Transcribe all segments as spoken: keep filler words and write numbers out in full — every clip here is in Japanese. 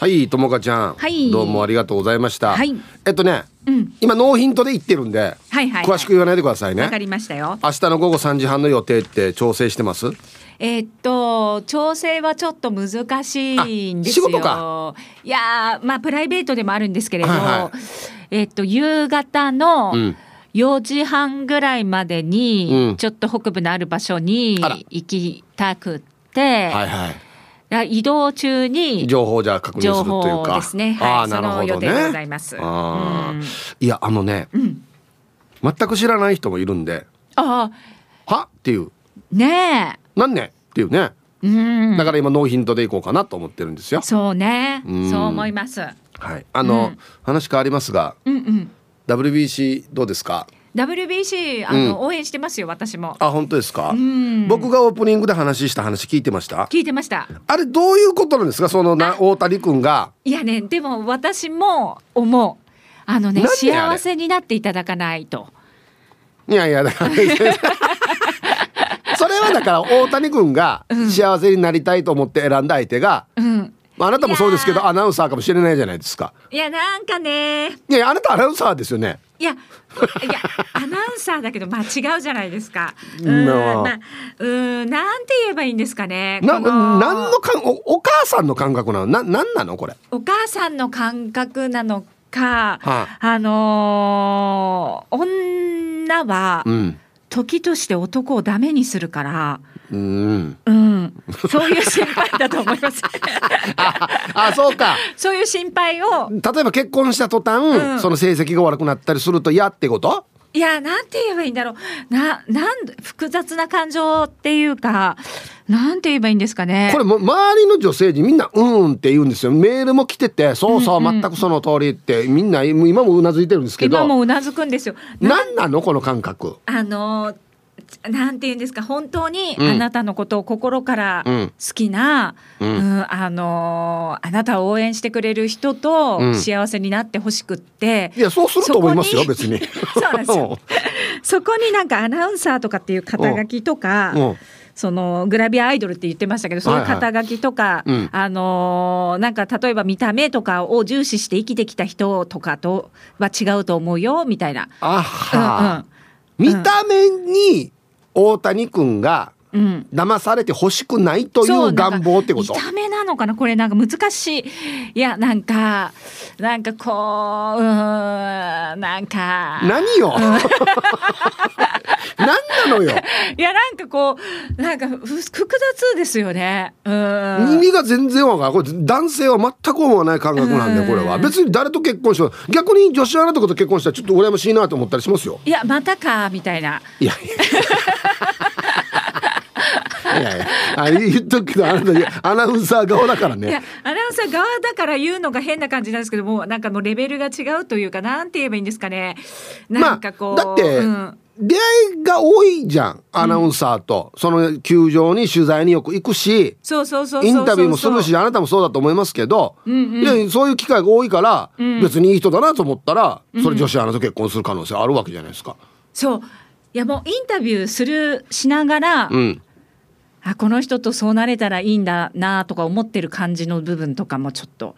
はい、ともかちゃん、はい、どうもありがとうございました、はい、えっとね、うん、今ノーヒントで言ってるんで、はいはいはい、詳しく言わないでくださいね。わかりましたよ。明日の午後さんじはんの予定って調整してます？えー、っと調整はちょっと難しいんですよ。仕事か。いや、まあプライベートでもあるんですけれど、はいはい、えー、っと夕方のよじはんぐらいまでに、うん、ちょっと北部のある場所に行きたくて、はいはい、移動中に情報をじゃあ確認するというか、情報ですね、はい、あ、なるほどね、その予定でございます。あ、うん、いや、あのね、うん、全く知らない人もいるんで、あはっていうねえなんねっていうね、うん、だから今ノーヒントでいこうかなと思ってるんですよ。そうね、うん、そう思います、はい、あの、うん、話変わりますが、うんうん、ダブリュービーシー どうですか？ ダブリュービーシー あの、うん、応援してますよ、私も。あ、本当ですか、うん、僕がオープニングで話した話聞いてました？聞いてました。あれどういうことなんですか、そのな大谷君が。いやね、でも私も思う、あのね、幸せになっていただかないと。いやいやだからそれはだから大谷君が幸せになりたいと思って選んだ相手が、うん、あなたもそうですけどアナウンサーかもしれないじゃないですか。いや、なんかね、いや、あなたアナウンサーですよね。いやいやアナウンサーだけど、まあ違うじゃないですか。うーん、まあ、うーん、なんて言えばいいんですかね。な、なんのかん、お、お母さんの感覚なの？な、なんなのこれ？お母さんの感覚なのか、はあ、あのー、女は、うん、時として男をダメにするから、うんうん、そういう心配だと思いますああ、そうか、そういう心配を。例えば結婚した途端、うん、その成績が悪くなったりすると嫌ってこと？いや、なんて言えばいいんだろうな、なん複雑な感情っていうか、なんて言えばいいんですかね。これも周りの女性陣みんなうんって言うんですよ。メールも来てて、そうそう、うんうん、全くその通りってみんな今もうなずいてるんですけど。今もうなずくんですよ。なんなのこの感覚。あのなんて言うんですか、本当にあなたのことを心から好きな、うんうんうん、あのあなたを応援してくれる人と幸せになってほしくって、うん、いや、そうすると思いますよ別にそうなんですよそこになんかアナウンサーとかっていう肩書きとか、うんうん、そのグラビアアイドルって言ってましたけど、そういう肩書きとか、はいはい、うん、あのなんか例えば見た目とかを重視して生きてきた人とかとは違うと思うよみたいな。あは、うんうん、見た目に大谷君が騙されてほしくないという願望ってこと？見た目なのかなこれ、なんか難しい。いや、なんかなんかこう、うーん、なんか何よ、うん、何なのよ。いや、なんかこう、なんか複雑ですよね。うーん、耳が全然わからない。これ男性は全く思わない感覚なんで、これは別に誰と結婚しよう、逆に女子アナとかと結婚したらちょっと羨ましいなと思ったりしますよ。いや、またかみたいな。いやいやいやいや、あれ言っとくけど、あなたアナウンサー側だからね。いや、アナウンサー側だから言うのが変な感じなんですけども、なんかのレベルが違うというか、なんて言えばいいんですかね。なんかこう、まあ、だって、うん、出会いが多いじゃんアナウンサーと、うん、その球場に取材によく行くし、そうそうそうそうそう、インタビューもするし、あなたもそうだと思いますけど、うんうん、いや、そういう機会が多いから、うん、別にいい人だなと思ったら、それ女子アナと結婚する可能性あるわけじゃないですか、うん、そう。いや、もうインタビューするしながら、うん、あ、この人とそうなれたらいいんだなとか思ってる感じの部分とかもちょっと。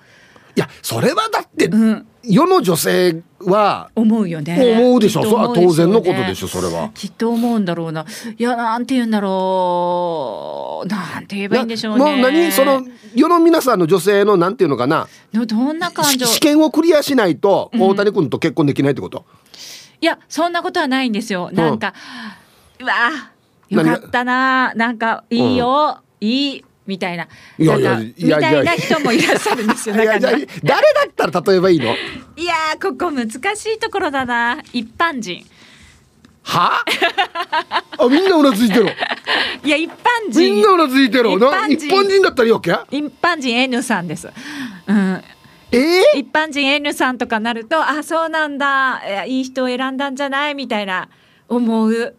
いや、それはだって、うん、世の女性は思うよね。思うでしょ、それは当然のことでしょ。それはきっと思うんだろうな。いや、なんて言うんだろう、なんて言えばいいんでしょうね。もう何、その世の皆さんの女性のなんていうのかな、どんな感情、試験をクリアしないと大谷君と結婚できないってこと、うん、いや、そんなことはないんですよ。なんか、うん、うわぁよかったな、なんかいいよ、うん、いいみたいな、みたいな人もいらっしゃるんですよ。いやいや、誰だったら例えばいいの？いやー、ここ難しいところだな。一般人はあ、みんなうなずいてる。いや、一般人みんなうなずいてる。一般人、一般人だったらいいわけ？一般人 N さんです、うん、えー、一般人 N さんとかなると、あ、そうなんだ、いい人を選んだんじゃないみたいな思う。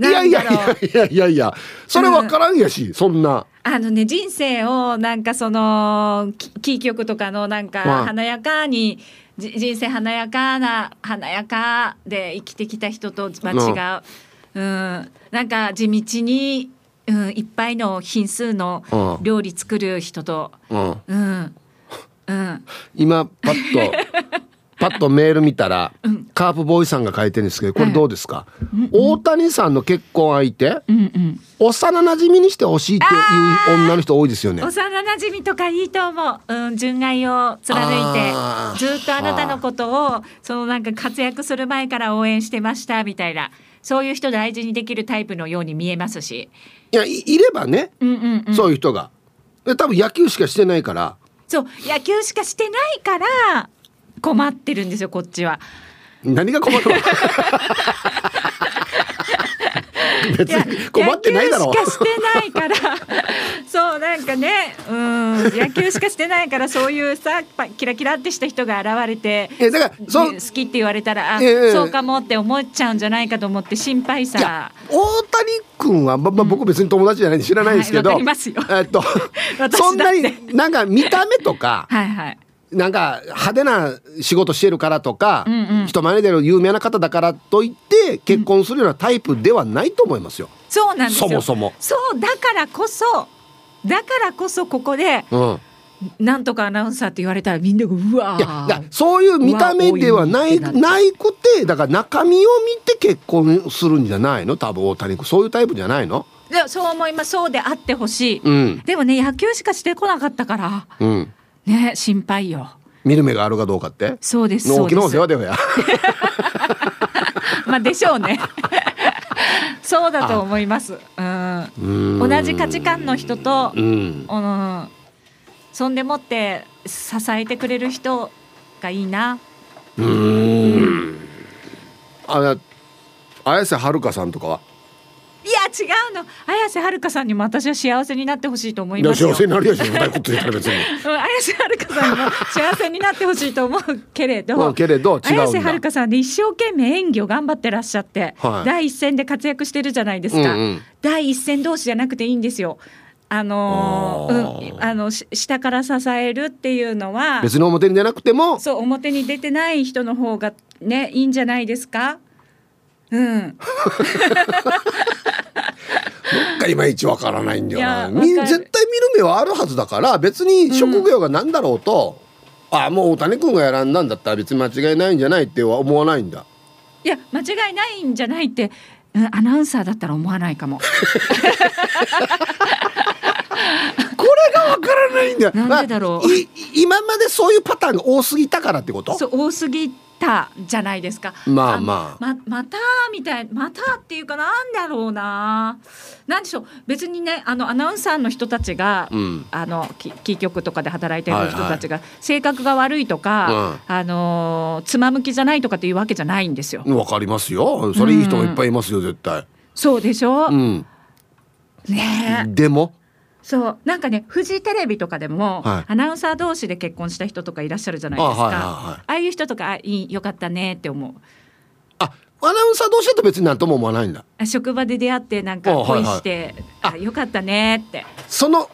いやいやいやいやいや、それ分からんやし、うん、そんなあのね、人生をなんかそのキー局とかのなんか華やかに、うん、人生華やかな、華やかで生きてきた人とは違う、うんうん、なんか地道に、うん、いっぱいの品数の料理作る人と、うんうんうん、うん、今パッとパッとメール見たら、うん、カープボーイさんが書いてるんですけど、これどうですか、うん、大谷さんの結婚相手、うんうん、幼馴染にしてほしいっていう女の人多いですよね。幼馴染とかいいと思う、うん、純愛を貫いてずっとあなたのことをそのなんか活躍する前から応援してましたみたいな、そういう人大事にできるタイプのように見えますし、いや い, いればね、うんうんうん、そういう人が多分野球しかしてないから、そう野球しかしてないから困ってるんですよこっちは。何が困るの別に困ってないだろ、野球しかしてないからそうなんかね、うん、野球しかしてないからそういうさキラキラってした人が現れてだからそう好きって言われたら、あ、そうかもって思っちゃうんじゃないかと思って心配さ。大谷君は、まま、僕別に友達じゃないんで知らないんですけど、はい、ますよ、えっと、そんなになんか見た目とかはい、はいなんか派手な仕事してるからとか、うんうん、人前での有名な方だからといって結婚するようなタイプではないと思いますよ。そうなんですよ、そもそもそうだからこそだからこそここで、うん、なんとかアナウンサーって言われたらみんながうわー、いやだそういう見た目ではないないくて、だから中身を見て結婚するんじゃないの、多分大谷君そういうタイプじゃないの。そう思います、そうであってほしい、うん、でもね野球しかしてこなかったから、うんね、心配よ。見る目があるかどうかって。そうです、そうです、の沖縄世話ではやまあでしょうねそうだと思います。あ、うん、同じ価値観の人と、うん、のそんでもって支えてくれる人がいいな。うーん、あ綾瀬はるかさんとかは、いや違うの、綾瀬はるかさんにも私は幸せになってほしいと思いますよ。幸せになるやし答えこと言ったら別に綾瀬はるかさんも幸せになってほしいと思うけれど、けれど違うんだ。綾瀬はるかさんで一生懸命演技を頑張ってらっしゃって、はい、第一線で活躍してるじゃないですか、うんうん、第一線同士じゃなくていいんですよ。あのーうん、あの下から支えるっていうのは別に表に出なくても、そう表に出てない人の方がねいいんじゃないですか。うんなんかいまいちわからないんだよな。絶対見る目はあるはずだから、別に職業が何だろうと、うん、ああもう大谷君が選んだんだったら別に間違いないんじゃないっては思わないんだ。いや間違いないんじゃないって、うん、アナウンサーだったら思わないかもこれがわからないんだよ。なんでだろう、まあ、今までそういうパターンが多すぎたからってこと。そう多すぎたじゃないですか。まあまあ、あま、またみたい、またっていうかなんだろうな、なんでしょう。別にねあのアナウンサーの人たちが、うん、あのキー局とかで働いてる人たちが、はいはい、性格が悪いとか、うん、あのつまむきじゃないとかっていうわけじゃないんですよ。わかりますよ、それいい人がいっぱいいますよ、うん、絶対そうでしょ、うんね、でもそうなんかねフジテレビとかでも、はい、アナウンサー同士で結婚した人とかいらっしゃるじゃないですか。あ、はいはいはい、ああいう人とかいいよかったねって思う。あアナウンサー同士だと別になんとも思わないんだ。職場で出会ってなんか恋して、はいはい、あよかったねって、その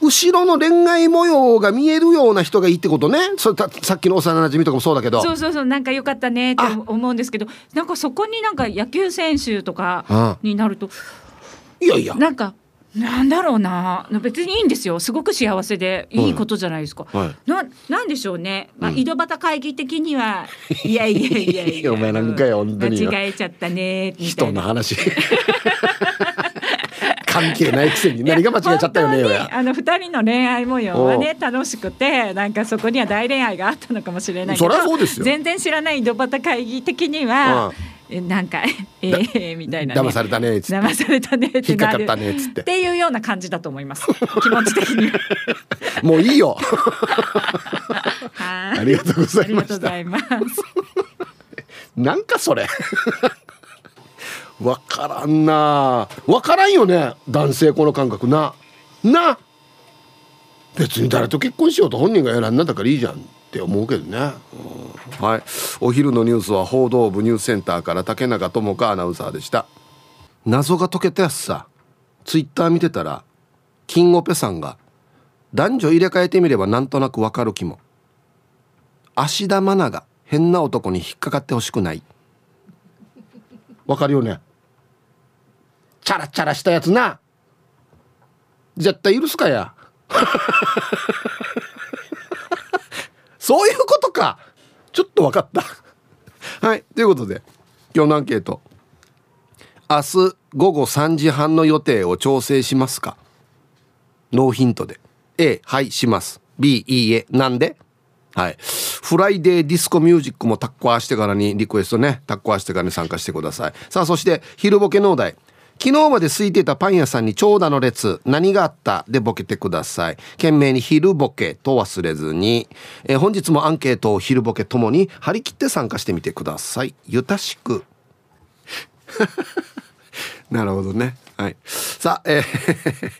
後ろの恋愛模様が見えるような人がいいってことね。それさっきの幼馴染とかもそうだけど、そうそうそうなんかよかったねって思うんですけど、なんかそこになんか野球選手とかになると、うん、いやいやなんかなんだろうな、別にいいんですよ、すごく幸せでいいことじゃないですか、はいはい、な, なんでしょうね、まあうん、井戸端会議的には、いやいやいやいやお前なんかよ本当によ間違えちゃったねみたいな人の話関係ないくせに何が間違えちゃったよね。本当にあのふたりの恋愛模様はね楽しくて、なんかそこには大恋愛があったのかもしれないけど、そりゃそうですよ、全然知らない井戸端会議的には、うんなんかえー、みたいな、ね、騙されたねっつって騙されたねってなる、引っかかったねっつってっていうような感じだと思います気持ち的にもういいよありがとうございました。ありがとうございますなんかそれわからんな、わからんよね男性この感覚なな別に誰と結婚しようと本人が選んだからいいじゃんって思うけどね、うんはい、お昼のニュースは報道部ニュースセンターから竹中智香アナウンサーでした。謎が解けたやつさ、ツイッター見てたらキンオペさんが男女入れ替えてみればなんとなくわかる気も、芦田愛菜が変な男に引っかかってほしくない、わかるよねチャラチャラしたやつな、絶対許すかやそういうことか。ちょっと分かったはい、ということで今日のアンケート、明日午後さんじはんの予定を調整しますか。ノーヒントで A はい、します。 B いいえ、なんで。はい、フライデーディスコミュージックもタッコアしてからにリクエストね、タッコアしてからに参加してください。さあ、そして昼ボケのお題、昨日まで空いてたパン屋さんに長蛇の列、何があったでボケてください。懸命に昼ボケと忘れずに、えー、本日もアンケートを昼ボケともに張り切って参加してみてください。ゆたしくなるほどね。はい、さあ、えー、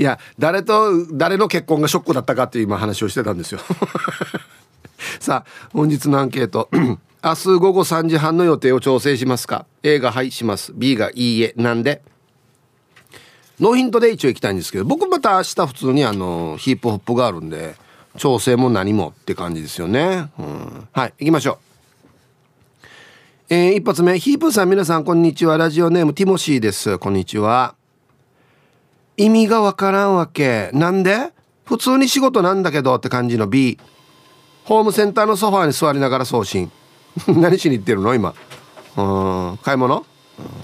いや誰と誰の結婚がショックだったかっていう今話をしてたんですよさあ、本日のアンケート明日午後さんじはんの予定を調整しますか。 A がはい、します。 B がいいえ、なんで。ノーヒントで一応行きたいんですけど、僕また明日普通にあのヒップホップがあるんで調整も何もって感じですよね、うん、はい、行きましょう。えー、一発目、ヒープーさん、皆さんこんにちは。ラジオネームティモシーです。こんにちは。意味がわからんわけ、なんで。普通に仕事なんだけどって感じの B。 ホームセンターのソファーに座りながら送信何しに行ってるの今。うん、買い物、はい、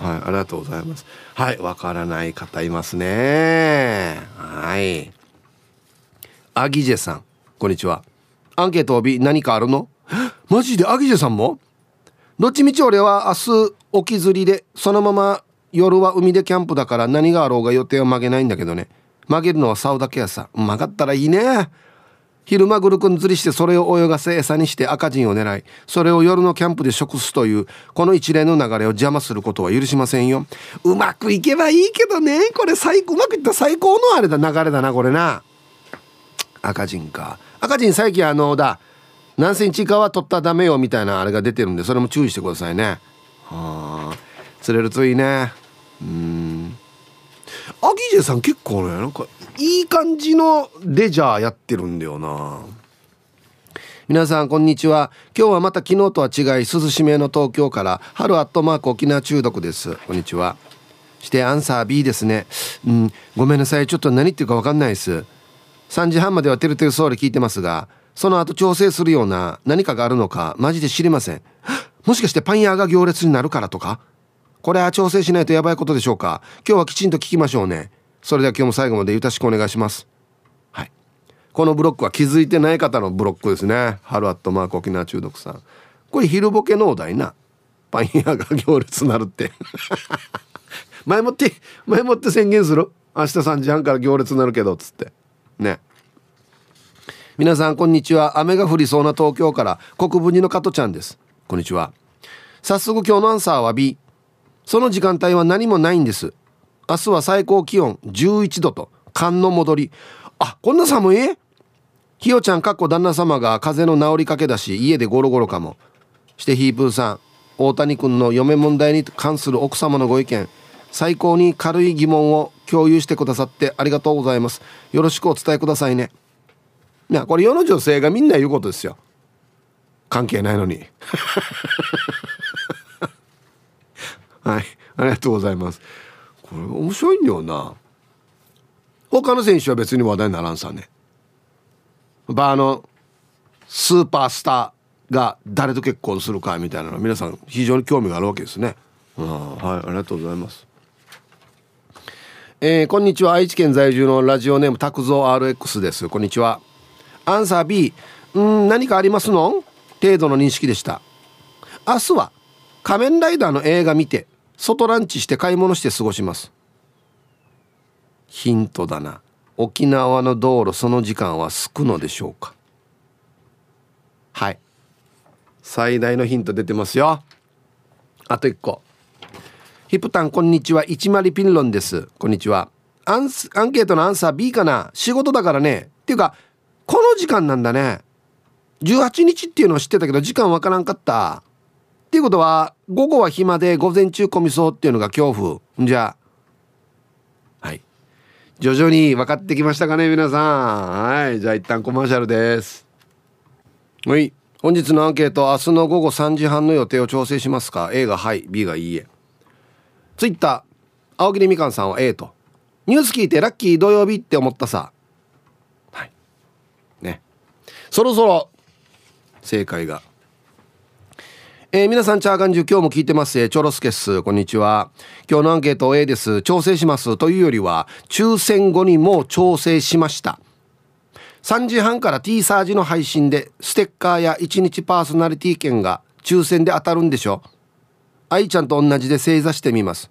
ありがとうございます。はい、わからない方いますね。はい、アギジェさん、こんにちは。アンケート B、 何かあるのマジで。アギジェさんも、どっちみち俺は明日沖釣りでそのまま夜は海でキャンプだから何があろうが予定は曲げないんだけどね。曲げるのは竿だけやさ。曲がったらいいね。昼間グルクン釣りしてそれを泳がせ餌にして赤人を狙い、それを夜のキャンプで食すというこの一連の流れを邪魔することは許しませんよ。うまくいけばいいけどね。これ最高、うまくいった最高のあれだ、流れだなこれな。赤人か。赤人最近あのだ何センチ以下は取ったらダメよみたいなあれが出てるんで、それも注意してくださいね。はあ、釣れるといいね。うーん、アギジェさん結構ね、なんかいい感じのレジャーやってるんだよな。皆さんこんにちは。今日はまた昨日とは違い涼しめの東京から春アットマーク沖縄中毒です。こんにちは。してアンサー B ですね。うん、ごめんなさい、ちょっと何言ってるか分かんないです。さんじはんまではてるてるソウル聞いてますが、その後調整するような何かがあるのかマジで知りません。もしかしてパン屋が行列になるからとか。これは調整しないとやばいことでしょうか。今日はきちんと聞きましょうね。それでは今日も最後までよろしくお願いします。はい、このブロックは気づいてない方のブロックですね。ハルアットマーク沖縄中毒さん、これ昼ボケのお題な。パン屋が行列になるって前もって前もって宣言する。明日さんじはんから行列になるけどっつってね。皆さんこんにちは。雨が降りそうな東京から国分寺の加藤ちゃんです。こんにちは。早速今日のアンサーは B。 その時間帯は何もないんです。明日は最高気温じゅういちどと寒の戻り。あ、こんな寒い。ひよちゃんかっこ旦那様が風邪の治りかけだし家でゴロゴロかも。してヒープーさん、大谷君の嫁問題に関する奥様のご意見、最高に軽い疑問を共有してくださってありがとうございます。よろしくお伝えくださいね。いや、これ世の女性がみんな言うことですよ。関係ないのにはい、ありがとうございます。これ面白いんだよな。他の選手は別に話題にならんさね。バーのスーパースターが誰と結婚するかみたいなの皆さん非常に興味があるわけですね。あ、はい、ありがとうございます。えー、こんにちは。愛知県在住のラジオネーム拓造 アールエックス です。こんにちは。アンサー B。 うーん、何かありますの程度の認識でした。明日は仮面ライダーの映画見て外ランチして買い物して過ごします。ヒントだな。沖縄の道路その時間は空くのでしょうか。はい、最大のヒント出てますよ。あといっこ。ヒプタンこんにちは。一丸ピンロンです。こんにちは。アンス、アンケートのアンサー B かな。仕事だからね。っていうかこの時間なんだね。じゅうはちにちっていうのを知ってたけど時間わからんかったっていうことは、午後は暇で午前中混みそうっていうのが恐怖。じゃあ、はい、徐々に分かってきましたかね皆さん。はい、じゃあ一旦コマーシャルです。はい、本日のアンケート、明日の午後さんじはんの予定を調整しますか。 A がはい、 B がいいえ。ツイッター、青桐みかんさんは A と。ニュース聞いてラッキー土曜日って思ったさ。そろそろ正解が。えー、皆さんチャーガンジュ今日も聞いてます、えー、チョロスケっす、こんにちは。今日のアンケート A です。調整しますというよりは抽選後にもう調整しました。さんじはんから T サージの配信でステッカーやいちにちパーソナリティ券が抽選で当たるんでしょ。愛ちゃんと同じで正座してみます。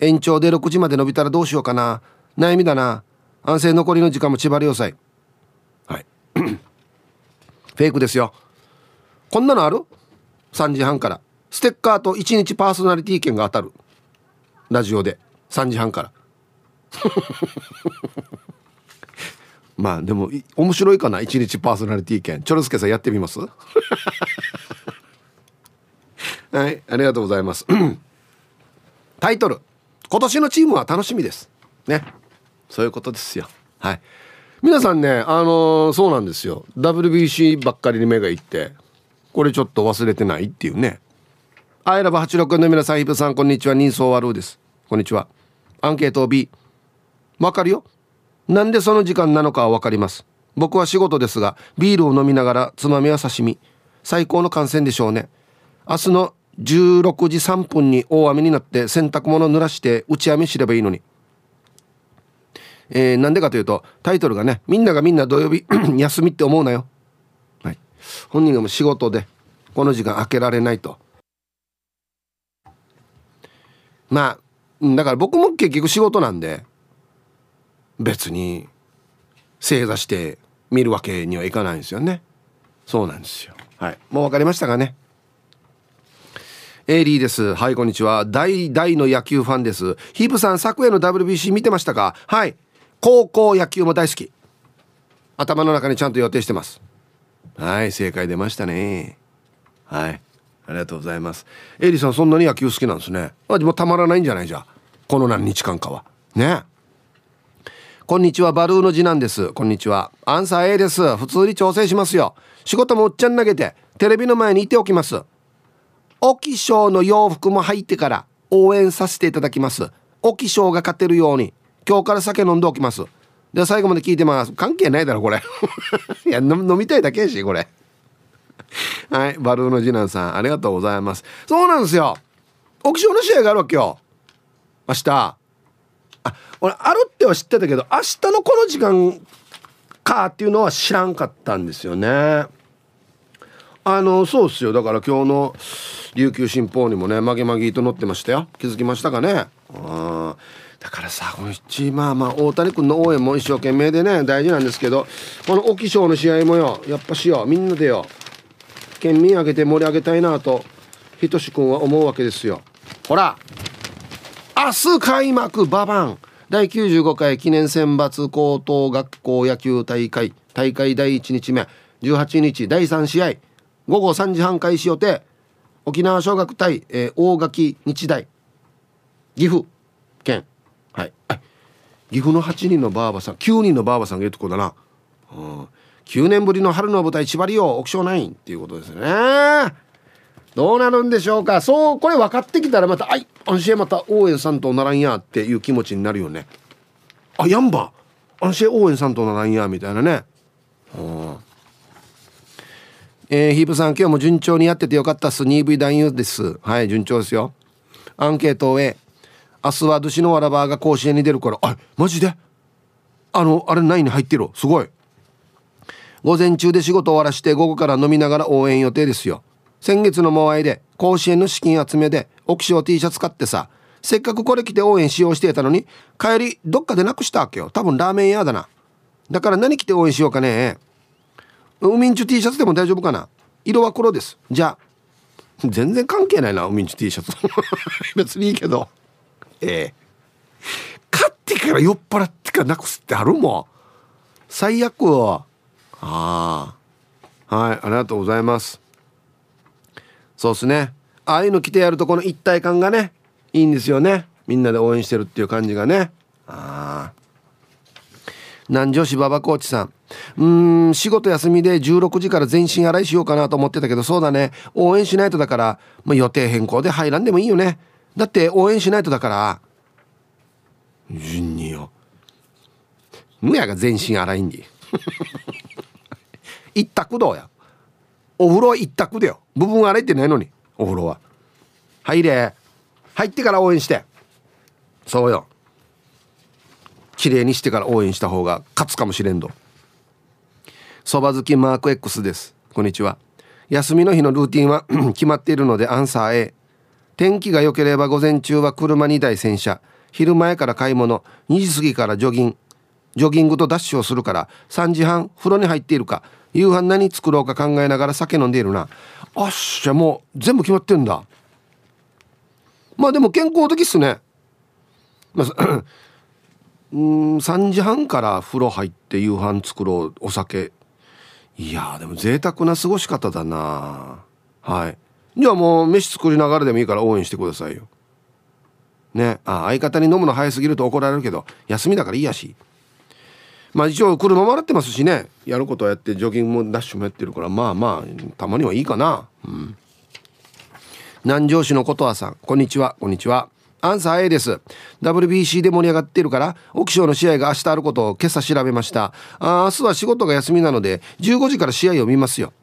延長でろくじまで伸びたらどうしようかな、悩みだな。安静残りの時間も縛り要塞、はいフェイクですよ。こんなのある？ さん 時半からステッカーといちにちパーソナリティ券が当たるラジオでさんじはんからまあでも面白いかな、いちにちパーソナリティ券。チョロスケさんやってみますはい、ありがとうございますタイトル、今年のチームは楽しみですね、そういうことですよ。はい、皆さんね、あのー、そうなんですよ、 ダブリュービーシー ばっかりに目がいって、これちょっと忘れてないっていうね。アイラブはちろくの皆さん、ヒブさんこんにちは、ニンソーワルーです、こんにちは。アンケート B、 わかるよ、なんでその時間なのかはわかります。僕は仕事ですがビールを飲みながらつまみは刺身、最高の観戦でしょうね。明日のじゅうろくじさんぷんに大雨になって洗濯物濡らして打ち雨すればいいのに。えー、なんでかというとタイトルがね、みんながみんな土曜日休みって思うなよ、はい、本人がもう仕事でこの時間開けられないと。まあだから僕も結局仕事なんで別に正座して見るわけにはいかないんですよね。そうなんですよ、はい、もう分かりましたかね。エイリーです、はいこんにちは、大大の野球ファンです。ヒープさん昨夜の ダブリュービーシー 見てましたか？はい、高校野球も大好き、頭の中にちゃんと予定してます。はい、正解出ましたね。はい、ありがとうございます。エイリーさんそんなに野球好きなんですね。あ、もうたまらないんじゃないじゃん、この何日間かはね。こんにちは、バルーの次男です、こんにちは。アンサー A です。普通に調整しますよ。仕事もおっちゃん投げてテレビの前にいておきます。沖尚の洋服も入ってから応援させていただきます。沖尚が勝てるように今日から酒飲んでおきます。では最後まで聞いてます。関係ないだろこれいや飲みたいだけやしこれはい、バルーの次男さんありがとうございます。そうなんですよ、沖尚の試合があるわけよ明日。あ、俺あるっては知ってたけど明日のこの時間かっていうのは知らんかったんですよね。あのそうっすよ、だから今日の琉球新報にもねまぎまぎと載ってましたよ。気づきましたかね。あ、だからさ、この一まあまあ大谷君の応援も一生懸命でね大事なんですけど、この沖尚の試合もよやっぱしよみんなでよ県民挙げて盛り上げたいなとひとし君は思うわけですよ。ほら明日開幕、ババン第きゅうじゅうごかい記念選抜高等学校野球大会、大会第いちにちめじゅうはちにちだいさん試合午後さんじはん開始予定、沖縄尚学対、えー、大垣日大、岐阜県、はい、岐阜のはちにんのバーバさんきゅうにんのバーバさんがいるとこだな、うん、きゅうねんぶりの春の舞台縛りよ、オクションナインっていうことですね。どうなるんでしょうか。そう、これ分かってきたらまた、あい、安心また応援さんとならんやっていう気持ちになるよね。あ、やんば安心応援さんとならんやみたいなね、うん。えー、ヒープさん今日も順調にやっててよかったっす。 ツーブイ 男優です。はい、順調ですよ。アンケート A、 明日はドゥシのワラバーが甲子園に出るから、あれマジであのあれナインに入ってる、すごい。午前中で仕事終わらして午後から飲みながら応援予定ですよ。先月のモアイで甲子園の資金集めで沖尚 T シャツ買ってさ、せっかくこれ着て応援しようしてたのに帰りどっかでなくしたわけよ。多分ラーメン屋だな。だから何着て応援しようかね。ウミンチュ T シャツでも大丈夫かな。色は黒です。じゃあ全然関係ないな、ウミンチュ T シャツ別にいいけど、ええー、買ってから酔っ払ってからなくすってあるもん、最悪。ああ、はい、ありがとうございます。そうっすね、ああいうの着てやるとこの一体感がねいいんですよね。みんなで応援してるっていう感じがね。ああ、南城市馬場コーチさん、うーん仕事休みでじゅうろくじから全身洗いしようかなと思ってたけど、そうだね応援しないとだから、まあ、予定変更で入らんでもいいよね。だって応援しないとだから順によむやが全身洗いんで一択どうやお風呂一択だよ。部分洗えてないのにお風呂は入れ入ってから応援して、そうよ、綺麗にしてから応援した方が勝つかもしれんど。そば好きマーク X です。こんにちは。休みの日のルーティンは決まっているのでアンサー A。 天気が良ければ午前中は車にだい洗車、昼前から買い物、にじ過ぎからジョギングジョギングとダッシュをするから、さんじはん風呂に入っているか夕飯何作ろうか考えながら酒飲んでいるな。あっしゃ、もう全部決まってんだ。まあでも健康的っすね、まあ、うんさんじはんから風呂入って夕飯作ろう、お酒、いやでも贅沢な過ごし方だな。はい、じゃあもう飯作りながらでもいいから応援してくださいよね。あ、相方に飲むの早すぎると怒られるけど休みだからいいやし、まあ一応車も洗ってますしね、やることをやってジョギングもダッシュもやってるから、まあまあたまにはいいかな、うん、南城市のことはさん、こんにちは。こんにちは。アンサー A です。 ダブリュービーシー で盛り上がっているから沖縄の試合が明日あることを今朝調べました。あ、明日は仕事が休みなのでじゅうごじから試合を見ますよ。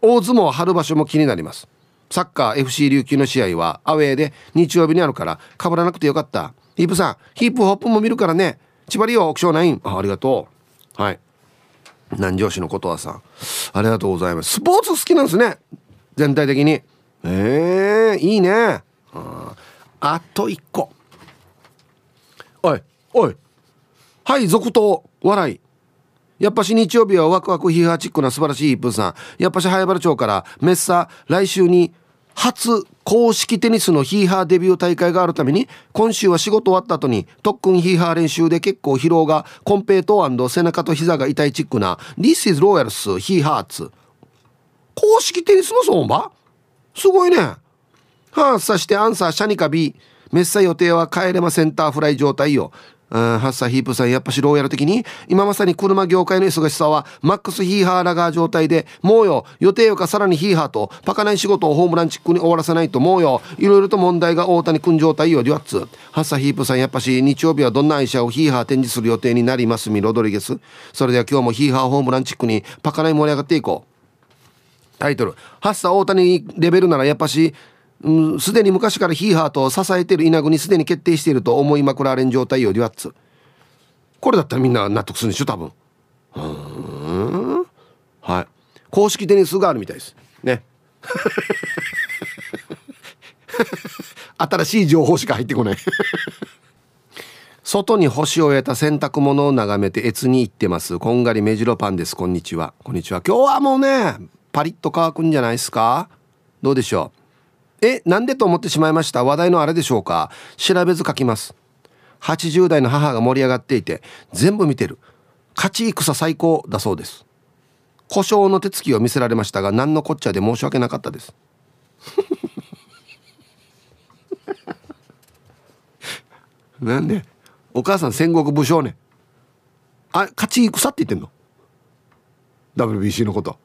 大相撲春場所も気になります。サッカー エフシー 琉球の試合はアウェーで日曜日にあるからかぶらなくてよかった。ヒープさん、ヒープホップも見るからね。千葉リオ、オクションナイン、ありがとう。はい、南城市のことはさん、ありがとうございます。スポーツ好きなんですね、全体的に。えー、いいね。 あ, あと一個、おいおい、はい、続投笑い。やっぱし日曜日はワクワクヒーハーチックな素晴らしいイープンさん。やっぱし早原町からメッサ来週に初公式テニスのヒーハーデビュー大会があるために、今週は仕事終わった後に特訓ヒーハー練習で結構疲労がコンペイトー&背中と膝が痛いチックな This is Royals ヒーハーツ公式テニスの相場すごいね。はあ、さしてアンサーシャニカ B。 メッサ予定は帰れまセンターフライ状態よ。うん、ハッサヒープさん、やっぱしローヤル的に今まさに車業界の忙しさはマックスヒーハーラガー状態で、もうよ、予定よかさらにヒーハーとパカない仕事をホームランチックに終わらせないと、もうよ、いろいろと問題が大谷くん状態よ。デュアッツハッサヒープさん、やっぱし日曜日はどんな愛車をヒーハー展示する予定になりますみ、ロドリゲス。それでは今日もヒーハーホームランチックにパカない盛り上がっていこう。タイトル、ハッサ大谷レベルならやっぱしすで、うん、に昔からヒーハーと支えてる稲国すでに決定していると思いまくられん状態よ。デュアッツ、これだったらみんな納得するんでしょ多分。うーん、はい、公式テニスがあるみたいですね。新しい情報しか入ってこない。外に干し終えた洗濯物を眺めて越に行ってます。こんがり目白パンです。こんにちは。こんにちは。今日はもうねパリッと乾くんじゃないですか。どうでしょう。え、なんでと思ってしまいました。話題のあれでしょうか。調べず書きます。はちじゅう代の母が盛り上がっていて全部見てる、勝ち戦最高だそうです。故障の手つきを見せられましたが何のこっちゃで申し訳なかったです。なんでお母さん戦国武将ね。あ、勝ち戦って言ってんの ダブリュービーシー のこと。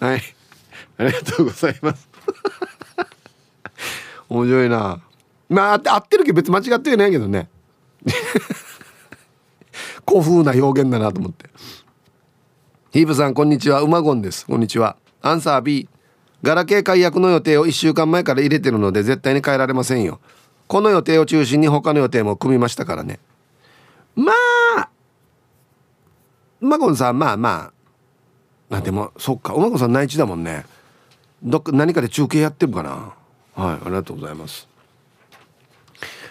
はい、ありがとうございます。面白いな。まあ合ってるけど別に間違ってないけどね。古風な表現だなと思って。ヒープさん、こんにちは。馬ゴンです。こんにちは。アンサー B。 ガラケー解約の予定をいっしゅうかんまえから入れてるので絶対に変えられませんよ。この予定を中心に他の予定も組みましたからね。まあ馬ゴンさん、まあまあでもそっか、馬子さん内地だもんね。どっか何かで中継やってるかな。はい、ありがとうございます。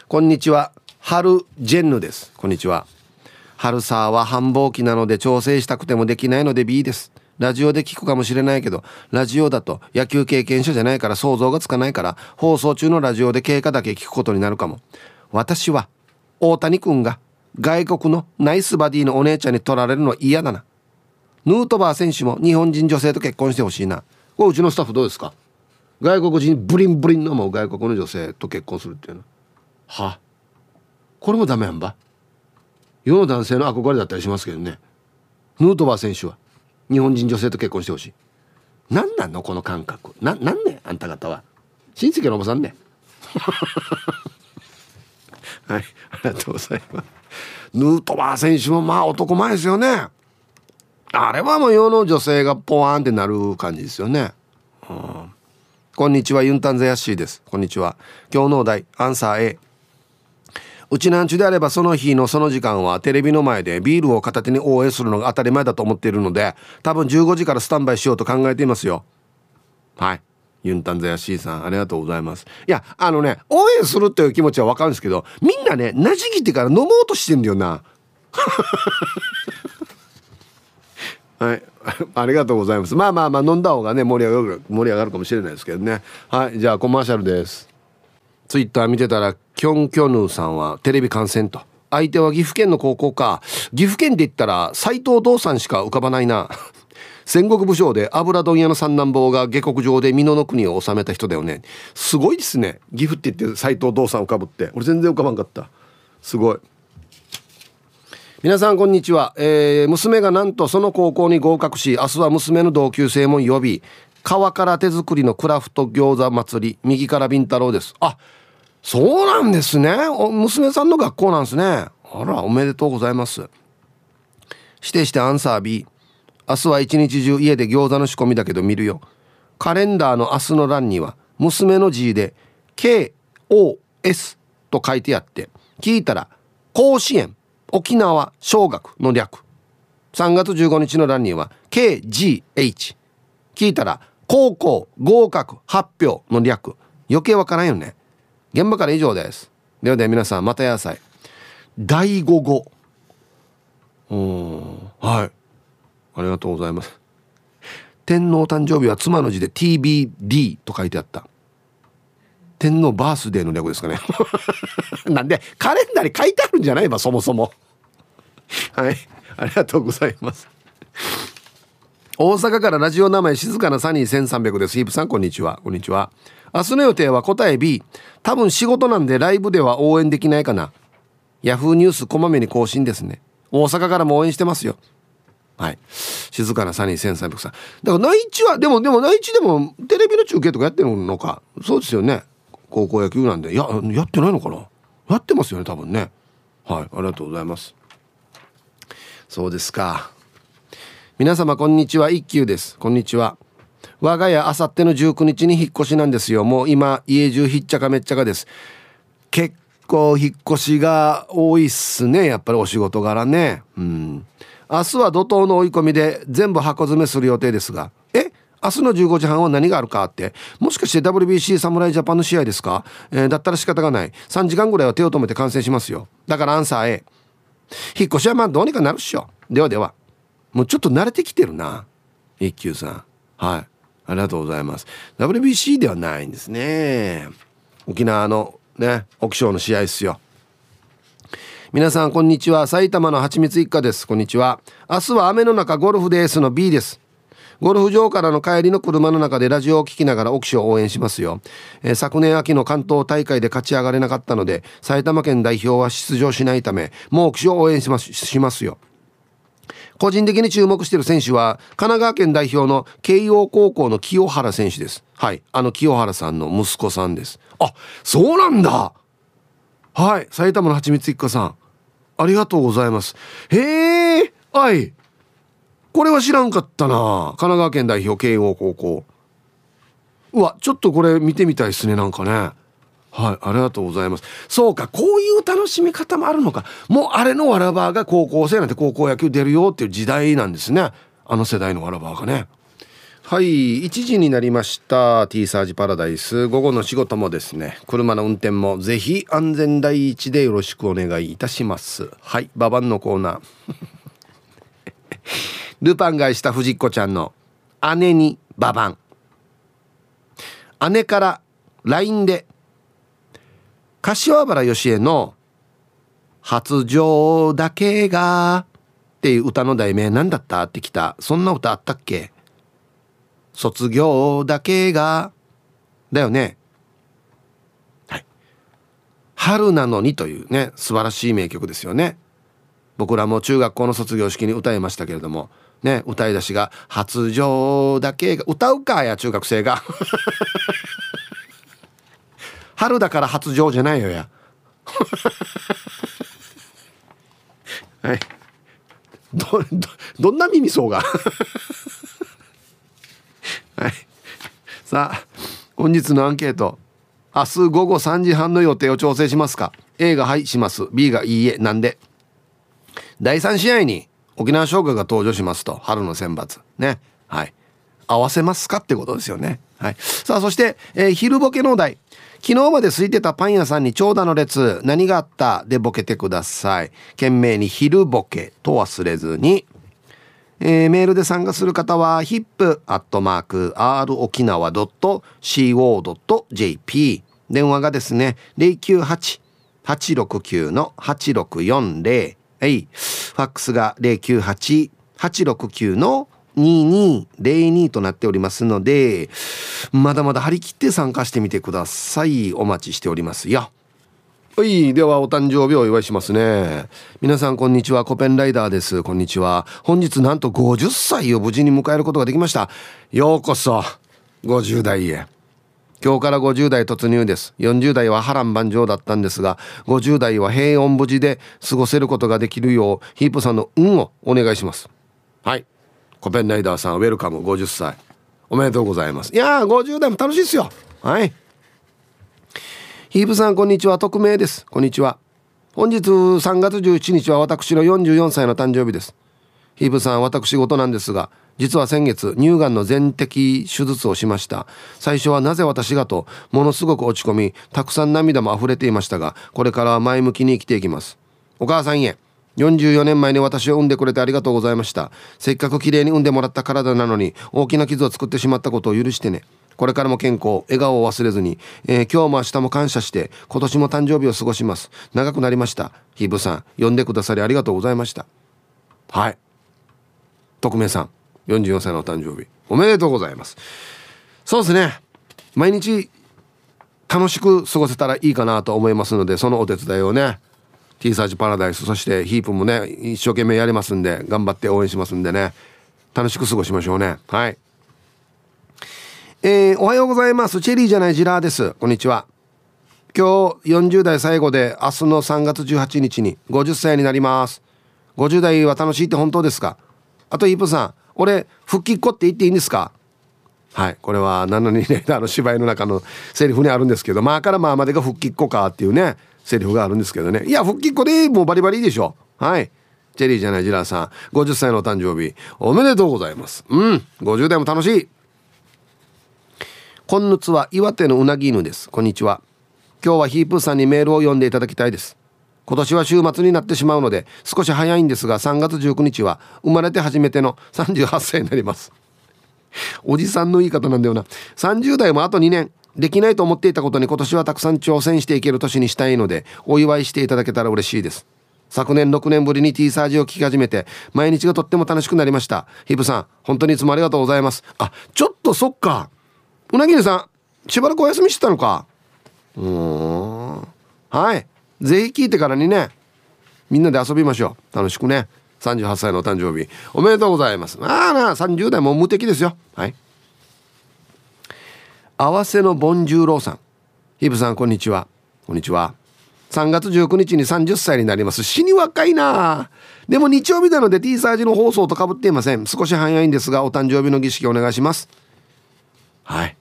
こんにちは。春ジェンヌです。こんにちは。春サーは繁忙期なので調整したくてもできないので B です。ラジオで聞くかもしれないけどラジオだと野球経験者じゃないから想像がつかないから、放送中のラジオで経過だけ聞くことになるかも。私は大谷くんが外国のナイスバディのお姉ちゃんに取られるのは嫌だな。ヌートバー選手も日本人女性と結婚してほしいな。これうちのスタッフどうですか。外国人ブリンブリンのもう外国の女性と結婚するっていうのは、これもダメやんば。世の男性の憧れだったりしますけどね。ヌートバー選手は日本人女性と結婚してほしい。なんなんのこの感覚。 な, なんねあんた方は親戚のおばさんね。はい、ありがとうございます。ヌートバー選手もまあ男前ですよね。あれは模様の女性がポワーンってなる感じですよね、うん、こんにちは、ユンタンザヤッシーです。こんにちは。今日のお題アンサー A。 うちなんちゅであればその日のその時間はテレビの前でビールを片手に応援するのが当たり前だと思っているので、多分じゅうごじからスタンバイしようと考えていますよ。はい、ユンタンザヤシーさんありがとうございます。いやあのね、応援するという気持ちは分かるんですけど、みんなねなじぎてから飲もうとしてんだよなはいありがとうございます。まあまあまあ飲んだ方がね盛り上がる、盛り上がるかもしれないですけどね。はい、じゃあコマーシャルです。ツイッター見てたらキョンキョヌーさんはテレビ観戦と、相手は岐阜県の高校か。岐阜県で言ったら斉藤道さんしか浮かばないな戦国武将で油問屋の三男坊が下克上で美濃の国を治めた人だよね。すごいですね、岐阜って言って斉藤道さんをかぶって。俺全然浮かばんかった、すごい。皆さんこんにちは、えー、娘がなんとその高校に合格し、明日は娘の同級生も呼び、川から手作りのクラフト餃子祭り、右からビンタロウです。あ、そうなんですね。娘さんの学校なんですね。あら、おめでとうございます。指定してアンサー B。明日は一日中家で餃子の仕込みだけど見るよ。カレンダーの明日の欄には娘の G で ケーオーエス と書いてあって、聞いたら甲子園沖縄尚学の略。さんがつじゅうごにちの欄には ケージーエイチ、 聞いたら高校合格発表の略。余計わからんよね。現場から以上です。ではでは皆さんまた野菜だいご号。うーん、はい、ありがとうございます。天皇誕生日は妻の字で ティービーディー と書いてあった。天皇バースデーの略ですかねなんでカレンダーに書いてあるんじゃないわそもそもはい、ありがとうございます大阪からラジオ名前静かなサニーせんさんびゃくです。ヒープさんこんにちは。こんにちは。明日の予定は答え B。 多分仕事なんでライブでは応援できないかな。ヤフーニュースこまめに更新ですね。大阪からも応援してますよ。はい、静かなサニーせんさんびゃくさん。だから内地はでもでも内地でもテレビの中継とかやってるのか。そうですよね、高校野球なんで。いややってないのかな。やってますよね多分ね。はい、ありがとうございます。そうですか。皆様こんにちは、一休です。こんにちは。我が家あさってのじゅうくにちに引っ越しなんですよ。もう今家中ひっちゃかめっちゃかです。結構引っ越しが多いっすね、やっぱりお仕事柄ね。うん、明日は怒涛の追い込みで全部箱詰めする予定ですが、え明日のじゅうごじはんは何があるかって、もしかして ダブリュービーシー 侍ジャパンの試合ですか、えー、だったら仕方がない。さんじかんぐらいは手を止めて観戦しますよ。だからアンサー A。 引っ越しはまあどうにかなるっしょ。ではでは。もうちょっと慣れてきてるな一休さん。はい、ありがとうございます。 ダブリュービーシー ではないんですね。沖縄のね沖尚の試合っすよ。皆さんこんにちは、埼玉のはちみつ一家です。こんにちは。明日は雨の中ゴルフです。の B です。ゴルフ場からの帰りの車の中でラジオを聞きながら沖尚を応援しますよ、えー、昨年秋の関東大会で勝ち上がれなかったので埼玉県代表は出場しないため、もう沖尚を応援します、しますよ。個人的に注目している選手は神奈川県代表の慶応高校の清原選手です。はい、あの清原さんの息子さんです。あ、そうなんだ。はい、埼玉のはちみつ一家さんありがとうございます。へえ、はい、これは知らんかったな。神奈川県代表慶応高校。うわ、ちょっとこれ見てみたいですね、なんかね。はい、ありがとうございます。そうか、こういう楽しみ方もあるのか。もうあれのわらばが高校生なんて高校野球出るよっていう時代なんですね、あの世代のわらばがね。はい、いちじになりました。 T サージパラダイス、午後の仕事もですね、車の運転もぜひ安全第一でよろしくお願いいたします。はい、ババンのコーナールパンがした藤子ちゃんの姉にババン。姉から ライン で柏原芳恵の発情だけがっていう歌の題名なんだったってきた。そんな歌あったっけ。卒業だけがだよね。はい、春なのにというね、素晴らしい名曲ですよね。僕らも中学校の卒業式に歌いましたけれどもね、歌い出しが発情だけが歌うかや中学生が春だから発情じゃないよやはい、ど, ど, どんな耳相がはい、さあ本日のアンケート、明日午後さんじはんの予定を調整しますか。 A がはい、します。 B がいいえ、なんで。だいさん試合に沖縄尚学が登場しますと、春の選抜ね、はい、合わせますかってことですよね、はい、さあそして、えー、昼ボケのお題、昨日まで空いてたパン屋さんに長蛇の列、何があったでボケてください。懸命に昼ボケと忘れずに、えー、メールで参加する方は エイチアイピー アットマーク アール オキナワ ドット シーオー ドット ジェーピー、 電話がですね ゼロきゅうはち はちろくきゅう はちろくよんゼロ、 はい、ファックスが ゼロきゅうはち はちろくきゅう ににゼロに となっておりますので、まだまだ張り切って参加してみてください。お待ちしておりますよ。はい、ではお誕生日をお祝いしますね。皆さんこんにちは、コペンライダーです。こんにちは。本日なんとごじゅっさいを無事に迎えることができました。ようこそごじゅう代へ。今日からごじゅう代突入です。よんじゅう代は波乱万丈だったんですが、ごじゅう代は平穏無事で過ごせることができるよう、ヒープさんの運をお願いします。はい、コペンライダーさんウェルカム、ごじゅっさいおめでとうございます。いやー、ごじゅう代も楽しいですよ。はい、ヒープさんこんにちは、匿名です。こんにちは。本日さんがつじゅうななにちは私のよんじゅうよんさいの誕生日です。ヒープさん、私事なんですが、実は先月乳がんの全摘手術をしました。最初はなぜ私がとものすごく落ち込み、たくさん涙も溢れていましたが、これからは前向きに生きていきます。お母さんへ、よんじゅうよねんまえに私を産んでくれてありがとうございました。せっかく綺麗に産んでもらった体なのに大きな傷を作ってしまったことを許してね。これからも健康、笑顔を忘れずに、えー、今日も明日も感謝して今年も誕生日を過ごします。長くなりました。ヒブさん、呼んでくださりありがとうございました。はい、匿名さんよんじゅうよんさいのお誕生日おめでとうございます。そうですね、毎日楽しく過ごせたらいいかなと思いますので、そのお手伝いをね、 T サージパラダイス、そしてヒープもね一生懸命やりますんで、頑張って応援しますんでね、楽しく過ごしましょうね。はい、えー、おはようございます。チェリーじゃないジラーです。こんにちは。今日よんじゅう代最後で、明日のさんがつじゅうはちにちにごじゅっさいになります。ごじゅう代は楽しいって本当ですか。あとヒープさん、俺復帰っ子って言っていいんですか。はい、これはななじゅうにねんだいの芝居の中のセリフにあるんですけど、まあからまあまでが復帰っ子かっていうねセリフがあるんですけどね、いや復帰っ子でもうバリバリでしょ。はい、チェリーじゃないジラーさんごじゅっさいのお誕生日おめでとうございます。うん、ごじゅう代も楽しい。こんぬつは岩手のうなぎ犬です。こんにちは。今日はヒープーさんにメールを読んでいただきたいです。今年は週末になってしまうので少し早いんですが、さんがつじゅうくにちは生まれて初めてのさんじゅうはっさいになります。おじさんの言い方なんだよな。さんじゅう代もあとにねん、できないと思っていたことに今年はたくさん挑戦していける年にしたいので、お祝いしていただけたら嬉しいです。昨年ろくねんぶりに T サージを聞き始めて毎日がとっても楽しくなりました。ヒブさん本当にいつもありがとうございます。あ、ちょっとそっか、うなぎねさんしばらくお休みしてたのか。うーん、はい、ぜひ聞いてからにね、みんなで遊びましょう。楽しくね。さんじゅうはっさいのお誕生日おめでとうございます。あーな、さんじゅう代も無敵ですよ。はい、合わせのボンジューローさん、ヒブさんこんにちは。こんにちは。さんがつじゅうくにちにさんじゅっさいになります。死に若いな。でも日曜日なので T サージの放送と被っていません。少し早いんですがお誕生日の儀式お願いします。はい、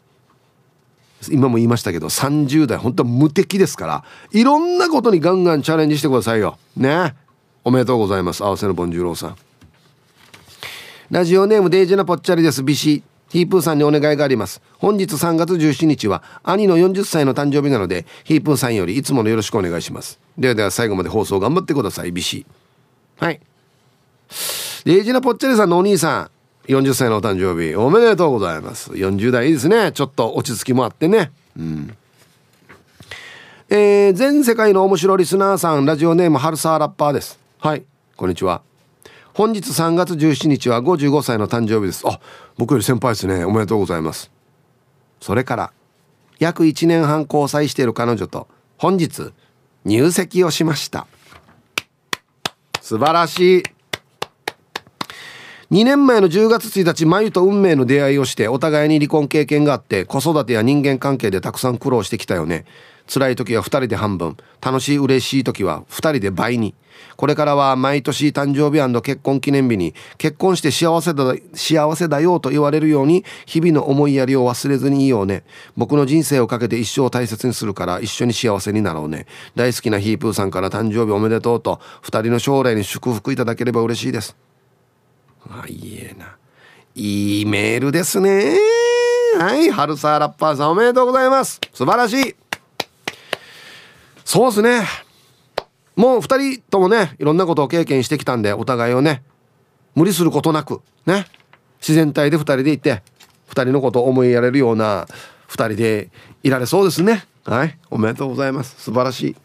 今も言いましたけどさんじゅう代本当は無敵ですから、いろんなことにガンガンチャレンジしてくださいよね。おめでとうございます。合わせのボンジューローさん。ラジオネームデイジェナポッチャリです。ビシヒープーさんにお願いがあります。本日さんがつじゅうしちにちは兄のよんじゅっさいの誕生日なので、ヒープーさんよりいつものよろしくお願いします。ではでは最後まで放送頑張ってください。ビシ。はい、デイジェナポッチャリさんのお兄さんよんじゅっさいのお誕生日おめでとうございます。よんじゅう代いいですね。ちょっと落ち着きもあってね、うん。えー、全世界の面白いリスナーさん、ラジオネームハルサーラッパーです。はい、こんにちは。本日さんがつじゅうしちにちはごじゅうごさいの誕生日です。あ、僕より先輩ですね。おめでとうございます。それから約いちねんはん交際している彼女と本日入籍をしました。素晴らしい。にねんまえのじゅうがつついたち、まゆと運命の出会いをしてお互いに離婚経験があって、子育てや人間関係でたくさん苦労してきたよね。辛い時はふたりで半分、楽しい嬉しい時はふたりで倍に。これからは毎年誕生日&結婚記念日に結婚して幸せだ、幸せだよと言われるように、日々の思いやりを忘れずにいいようね。僕の人生をかけて一生大切にするから一緒に幸せになろうね。大好きなヒープーさんから誕生日おめでとうとふたりの将来に祝福いただければ嬉しいです。あ、いいえな。いいメールですね。はい、春沢ラッパーさんおめでとうございます。素晴らしい。そうですね、もうふたりともね、いろんなことを経験してきたんで、お互いをね無理することなくね、自然体でふたりでいて、ふたりのことを思いやれるようなふたりでいられそうですね。はい、おめでとうございます。素晴らしい。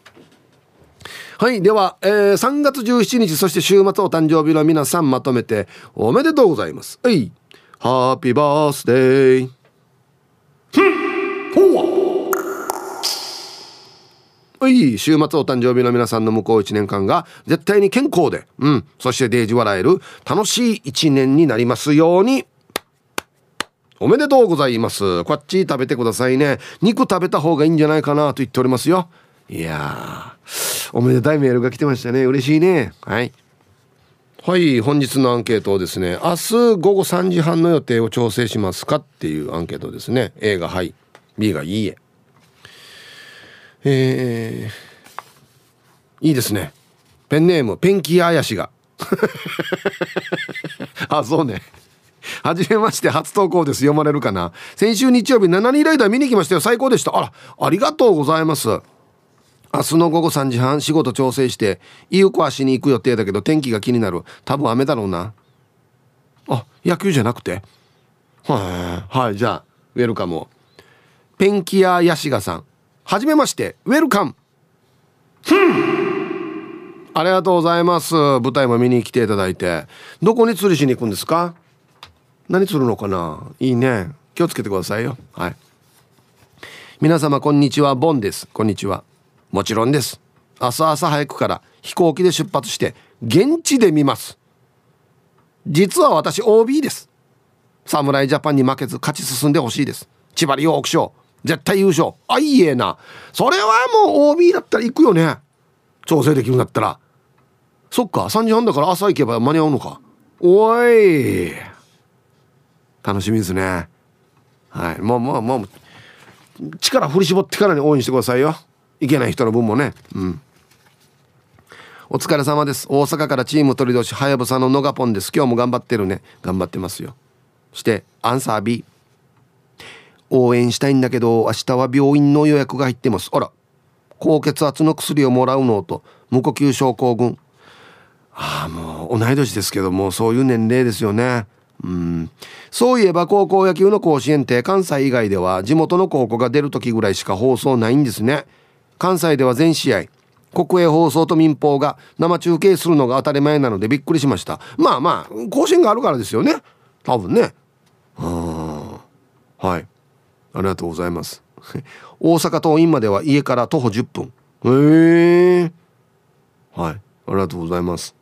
はい、では、えー、さんがつじゅうしちにち、そして週末お誕生日の皆さん、まとめておめでとうございます。はい、ハッピーバースデー。いい週末お誕生日の皆さんの向こういちねんかんが絶対に健康で、うん、そしてデージ笑える楽しいいちねんになりますように。おめでとうございます。こっち食べてくださいね。肉食べた方がいいんじゃないかなと言っておりますよ。いやー、おめでたいメールが来てましたね。嬉しいね。はいはい、本日のアンケートをですね、明日ごごさんじはんの予定を調整しますかっていうアンケートですね。 A がはい、 B がいいえ。えー、いいですね。ペンネームペンキーあやしがあ、そうね、はじめまして、初投稿です。読まれるかな。先週日曜日しちにんライダー見に来ましたよ。最高でした。あら、ありがとうございます。明日のごごさんじはん、仕事調整してイウコアシに行く予定だけど、天気が気になる。多分雨だろうな。あ、野球じゃなくて。はー、はい、じゃあウェルカムを。ペンキーあやしがさん、はじめまして、ウェルカム。ありがとうございます。舞台も見に来ていただいて。どこに釣りしに行くんですか。何釣るのかな。いいね、気をつけてくださいよ。はい、皆様こんにちは、ボンです。こんにちは。もちろんです。明日朝早くから飛行機で出発して現地で見ます。実は私 オービー です。侍ジャパンに負けず勝ち進んでほしいです。千葉リオークショー絶対優勝。あ、いいえな。それはもう オービー だったら行くよね。調整できるんだったら。そっか、さんじはんだから朝行けば間に合うのか。おい、楽しみですね。はい、もうもうもう力振り絞ってからに応援してくださいよ。いけない人の分もね。うん。お疲れ様です。大阪からチーム取り出し、はやぶさののがぽんです。今日も頑張ってるね。頑張ってますよ。そしてアンサー B。応援したいんだけど明日は病院の予約が入ってます。あら、高血圧の薬をもらうのと無呼吸症候群。ああ、もう同い年ですけども、そういう年齢ですよね。うん、そういえば高校野球の甲子園って関西以外では地元の高校が出る時ぐらいしか放送ないんですね。関西では全試合国営放送と民放が生中継するのが当たり前なのでびっくりしました。まあまあ甲子園があるからですよね、多分ね。ああ、はい、ありがとうございます。大阪桐蔭までは家から徒歩じゅっぷん。へえ。はい、ありがとうございます。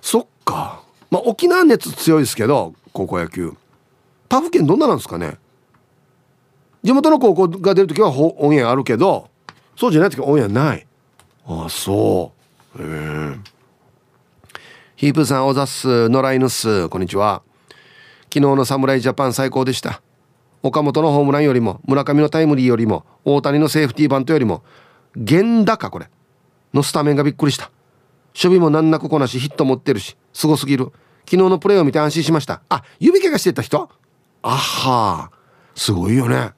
そっか。まあ沖縄熱強いですけど、高校野球。他府県どんななんですかね。地元の高校が出るときはオンエアあるけど、そうじゃないときはオンエアない。ああ、そう。へえ。ヒープさん、おざっす、野良犬っす、こんにちは。昨日の侍ジャパン最高でした。岡本のホームランよりも村上のタイムリーよりも大谷のセーフティーバントよりも源田かこれのスタメンがびっくりした。守備も難なくこなしヒット持ってるしすごすぎる。昨日のプレーを見て安心しました。あ、指怪我してた人、あはー、すごいよね、は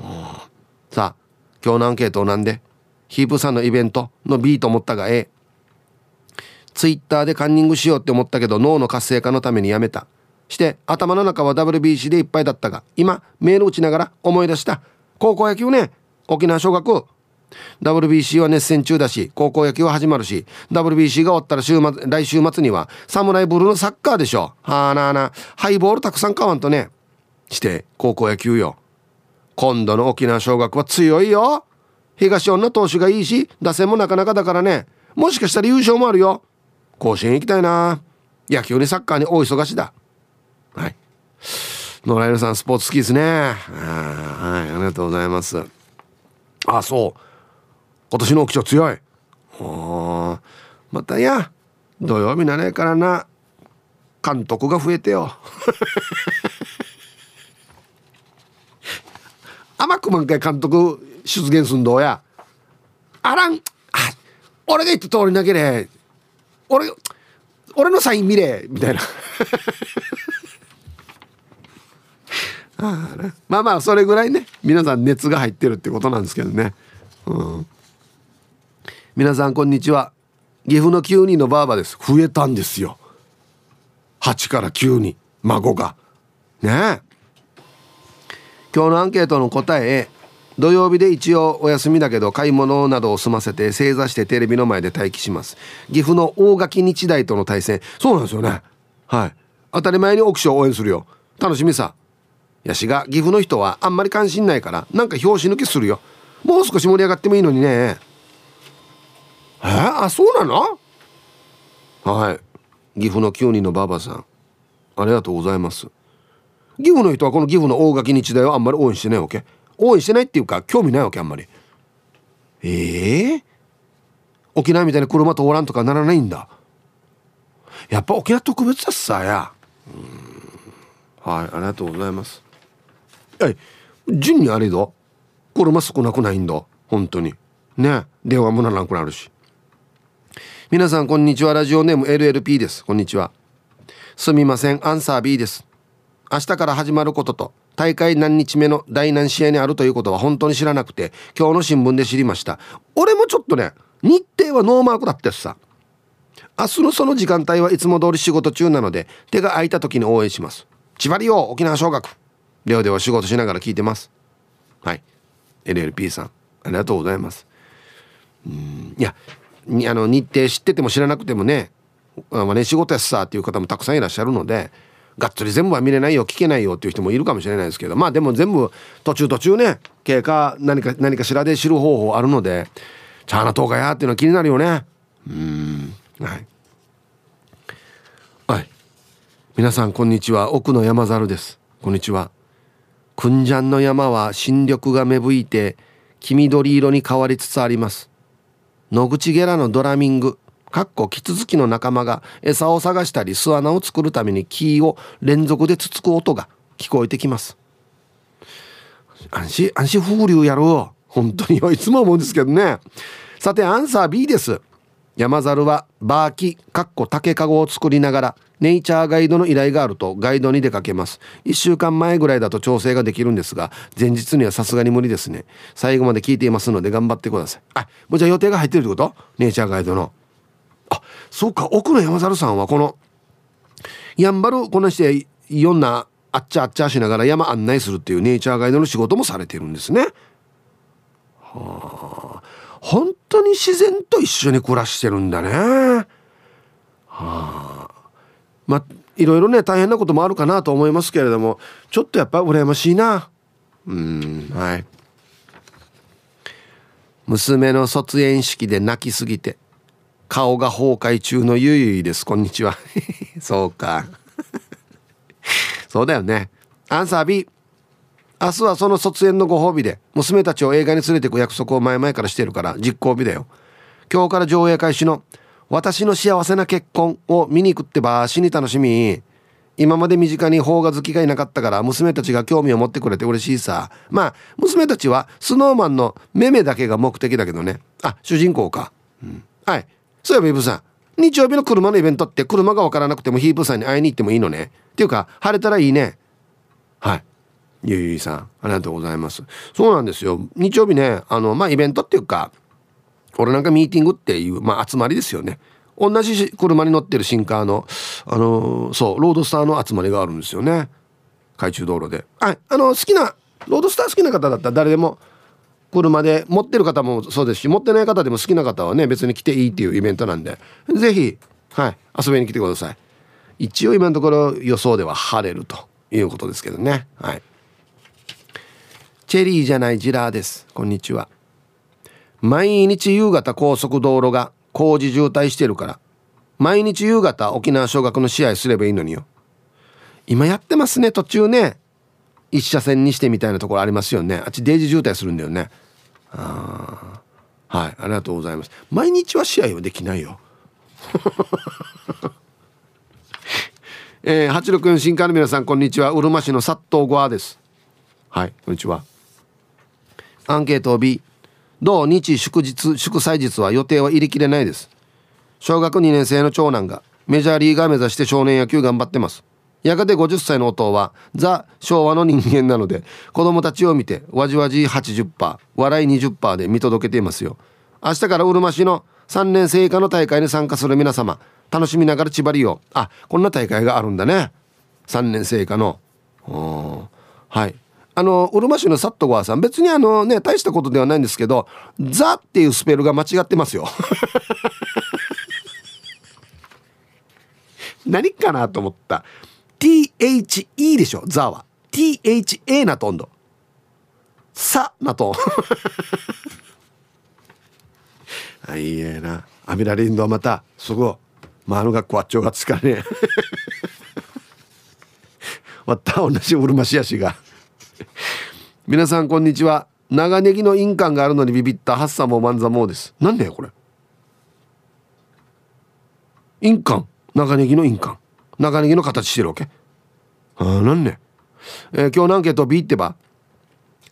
あ。さあ、今日のアンケートをなんでヒープさんのイベントの B と思ったが A。 ツイッターでカンニングしようって思ったけど脳の活性化のためにやめた。して頭の中は ダブリュービーシー でいっぱいだったが今メール打ちながら思い出した。高校野球ね、沖縄尚学。 ダブリュービーシー は熱戦中だし高校野球は始まるし ダブリュービーシー が終わったら週末、来週末にはサムライブルーのサッカーでしょ。はーなーな、ハイボールたくさん買わんとね。して高校野球よ、今度の沖縄尚学は強いよ。東恩納投手がいいし打線もなかなかだからね、もしかしたら優勝もあるよ。甲子園行きたいな。野球にサッカーに大忙しだ。はい、野良犬さんスポーツ好きですね。 あ、はい、ありがとうございます。あ、そう。今年の沖縄強い。またや、土曜日なねえからな。監督が増えてよ。甘く満開監督出現すんどうや。あらん。俺が言った通りなけれ。俺、俺のサイン見れみたいな。ああ、まあまあそれぐらいね、皆さん熱が入ってるってことなんですけどね。うん、皆さんこんにちは。岐阜のきゅうにんのばあばです。増えたんですよ、はちからきゅうに孫がね。え今日のアンケートの答え、土曜日で一応お休みだけど買い物などを済ませて正座してテレビの前で待機します。岐阜の大垣日大との対戦、そうなんですよね。はい、当たり前にオークション応援するよ。楽しみさやしが、岐阜の人はあんまり関心ないからなんか拍子抜けするよ。もう少し盛り上がってもいいのにね。えー、あ、そうなの。はい、岐阜のきゅうにんのばばさん、ありがとうございます。岐阜の人はこの岐阜の大垣日大はあんまり応援してないわけ。応援してないっていうか興味ないわけ、あんまり。えー、沖縄みたいに車通らんとかならないんだ。やっぱ沖縄特別だっさや。うん、はい、ありがとうございます。はい、順にあれだ、車少なくないんだ本当にね。電話もならなくなるし。皆さんこんにちは。ラジオネーム エルエルピー です。こんにちは。すみません、アンサー ビー です。明日から始まることと大会何日目の第何試合にあるということは本当に知らなくて、今日の新聞で知りました。俺もちょっとね、日程はノーマークだったしさ。明日のその時間帯はいつも通り仕事中なので手が空いた時に応援します。千葉リオ沖縄尚学、寮では仕事しながら聞いてます。はい、 エルエルピー さん、ありがとうございます。うーん、いや、あの日程知ってても知らなくてもね、まあね、仕事やっさっていう方もたくさんいらっしゃるので、がっつり全部は見れないよ、聞けないよっていう人もいるかもしれないですけど、まあでも全部途中途中ね、経過何か何かしらで知る方法あるので、チャーナトーカヤっていうのは気になるよね。うーん、はい、はい、皆さんこんにちは。奥の山猿です。こんにちは。くんじゃんの山は新緑が芽吹いて黄緑色に変わりつつあります。野口ゲラのドラミングかっこキツツキの仲間が餌を探したり巣穴を作るために木を連続でつつく音が聞こえてきます。あんし、あんし風流やろう本当によ、いつも思うんですけどね。さてアンサー ビー です。山猿はバーキかっこ竹かごを作りながらネイチャーガイドの依頼があるとガイドに出かけます。いっしゅうかんまえぐらいだと調整ができるんですが、前日にはさすがに無理ですね。最後まで聞いていますので頑張ってください。あ、もうじゃあ予定が入ってるってこと、ネイチャーガイドの。あ、そうか。奥の山猿さんはこのやんばるこんなしていろんなあっちゃあっちゃしながら山案内するっていうネイチャーガイドの仕事もされてるんですね。はあ、本当に自然と一緒に暮らしてるんだね。はあ、まあいろいろね大変なこともあるかなと思いますけれども、ちょっとやっぱ羨ましいな。うーん、はい。娘の卒園式で泣きすぎて顔が崩壊中のゆいゆいです。こんにちは。そうか。そうだよね。アンサー ビー。 明日はその卒園のご褒美で娘たちを映画に連れてく約束を前々からしてるから実行日だよ。今日から上映開始の私の幸せな結婚を見に行くってばーしに楽しみ。今まで身近に邦画好きがいなかったから娘たちが興味を持ってくれて嬉しいさ。まあ娘たちはスノーマンのメメだけが目的だけどね。あ、主人公か、うん、はい。そういえばイブさん、日曜日の車のイベントって車がわからなくてもヒープさんに会いに行ってもいいのね。っていうか晴れたらいいね。はい、ゆいゆいさん、ありがとうございます。そうなんですよ、日曜日ね、あのまあイベントっていうか俺なんかミーティングっていう、まあ、集まりですよね。同じ車に乗ってるシンカーの、あのー、そうロードスターの集まりがあるんですよね、海中道路で。あ、あの好きなロードスター好きな方だったら誰でも、車で持ってる方もそうですし持ってない方でも好きな方はね別に来ていいっていうイベントなんで、ぜひ、はい、遊びに来てください。一応今のところ予想では晴れるということですけどね。はい、チェリーじゃないジラーです。こんにちは。毎日夕方高速道路が工事渋滞してるから毎日夕方沖縄尚学の試合すればいいのによ。今やってますね、途中ね一車線にしてみたいなところありますよね。あっちデイジ渋滞するんだよね。ああ、はい、ありがとうございます。毎日は試合はできないよえー、はちろくよん新館の皆さん、こんにちは。うるま市の佐藤ごあです。はい、こんにちは。アンケート B、 同日祝日祝祭日は予定は入りきれないです。小学にねん生の長男がメジャーリーガー目指して少年野球頑張ってます。やがてごじゅっさいのお父はザ・昭和の人間なので、子供たちを見てわじわじ はちじゅっパーセント 笑い にじゅっパーセント で見届けていますよ。明日からうるま市のさんねん生以下の大会に参加する皆様、楽しみながら縛りを。あ、こんな大会があるんだね、さんねん生以下の。はい、あのうるま市のサットゴアさん、別にあのね大したことではないんですけど、ザっていうスペルが間違ってますよ何かなと思った。 ティーエイチイー でしょ、ザは ティーエイチエー なとんどさなとんあ、いいえな。アミラリンドはまたすごい、まあ、あの学校はちょうがつかねえまた同じうるま市やしが皆さんこんにちは。長ネギの印鑑があるのにビビったハッサモーマンザモーです。なんだよこれ、印鑑、長ネギの印鑑、長ネギの形してるわけ。あー、なんね、えー、今日のアンケート B ってば、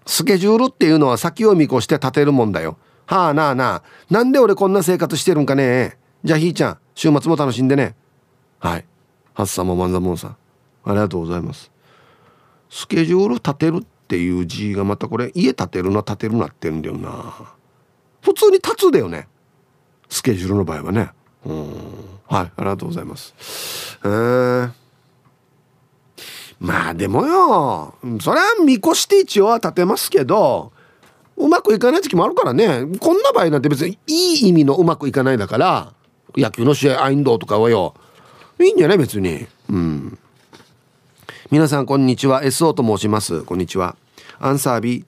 スケジュールっていうのは先を見越して立てるもんだよ。はあ、なあなあ、なんで俺こんな生活してるんかね。じゃあひーちゃん、週末も楽しんでね。はい、ハッサモーマンザモーさん、ありがとうございます。スケジュール立てるっていう字がまたこれ、家建てるな建てるなってんだよな。普通に立つだよね、スケジュールの場合はね。うん、はい、ありがとうございます。えー、まあでもよ、それは見越して一応は立てますけど、うまくいかない時期もあるからね。こんな場合なんて別にいい意味のうまくいかないだから、野球の試合アインドとかはよ、いいんじゃない別に。うん、皆さんこんにちは、 エスオー と申します。こんにちは。アンサー B、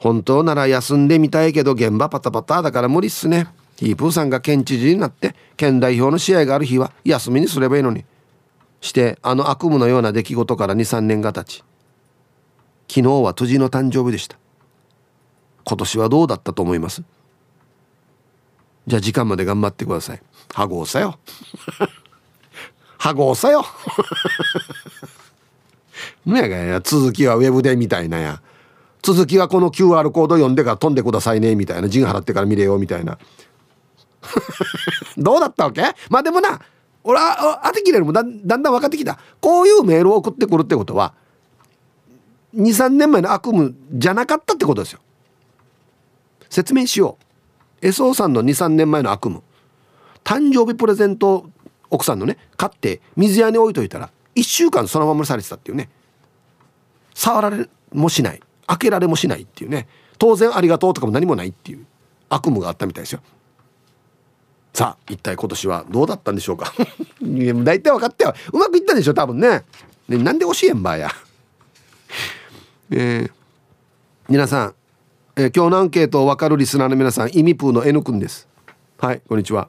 本当なら休んでみたいけど現場パタパタだから無理っすね。ヒープーさんが県知事になって県代表の試合がある日は休みにすればいいのに。してあの悪夢のような出来事から に,さん 年が経ち、昨日は辻の誕生日でした。今年はどうだったと思います？じゃあ時間まで頑張ってください。ハゴーさよハゴーさよねえ、や続きはウェブでみたいな、や続きはこの キューアール コード読んでから飛んでくださいねみたいな、陣払ってから見れよみたいなどうだったわけ。まあでもな、俺は当てきれるも だ, だんだん分かってきた。こういうメールを送ってくるってことは に,さん 年前の悪夢じゃなかったってことですよ。説明しよう。 エスオー さんの に,さん 年前の悪夢、誕生日プレゼントを奥さんのね買って水屋に置いといたらいっしゅうかんそのままされてたっていうね。触られもしない、開けられもしないっていうね。当然ありがとうとかも何もないっていう悪夢があったみたいですよ。さあ一体今年はどうだったんでしょうかだいたい分かったよ、うまくいったでしょ多分ね。ね、なんで教えんばや、えー、皆さん、えー、今日のアンケートを分かるリスナーの皆さん、イミプーの N 君です。はい、こんにちは。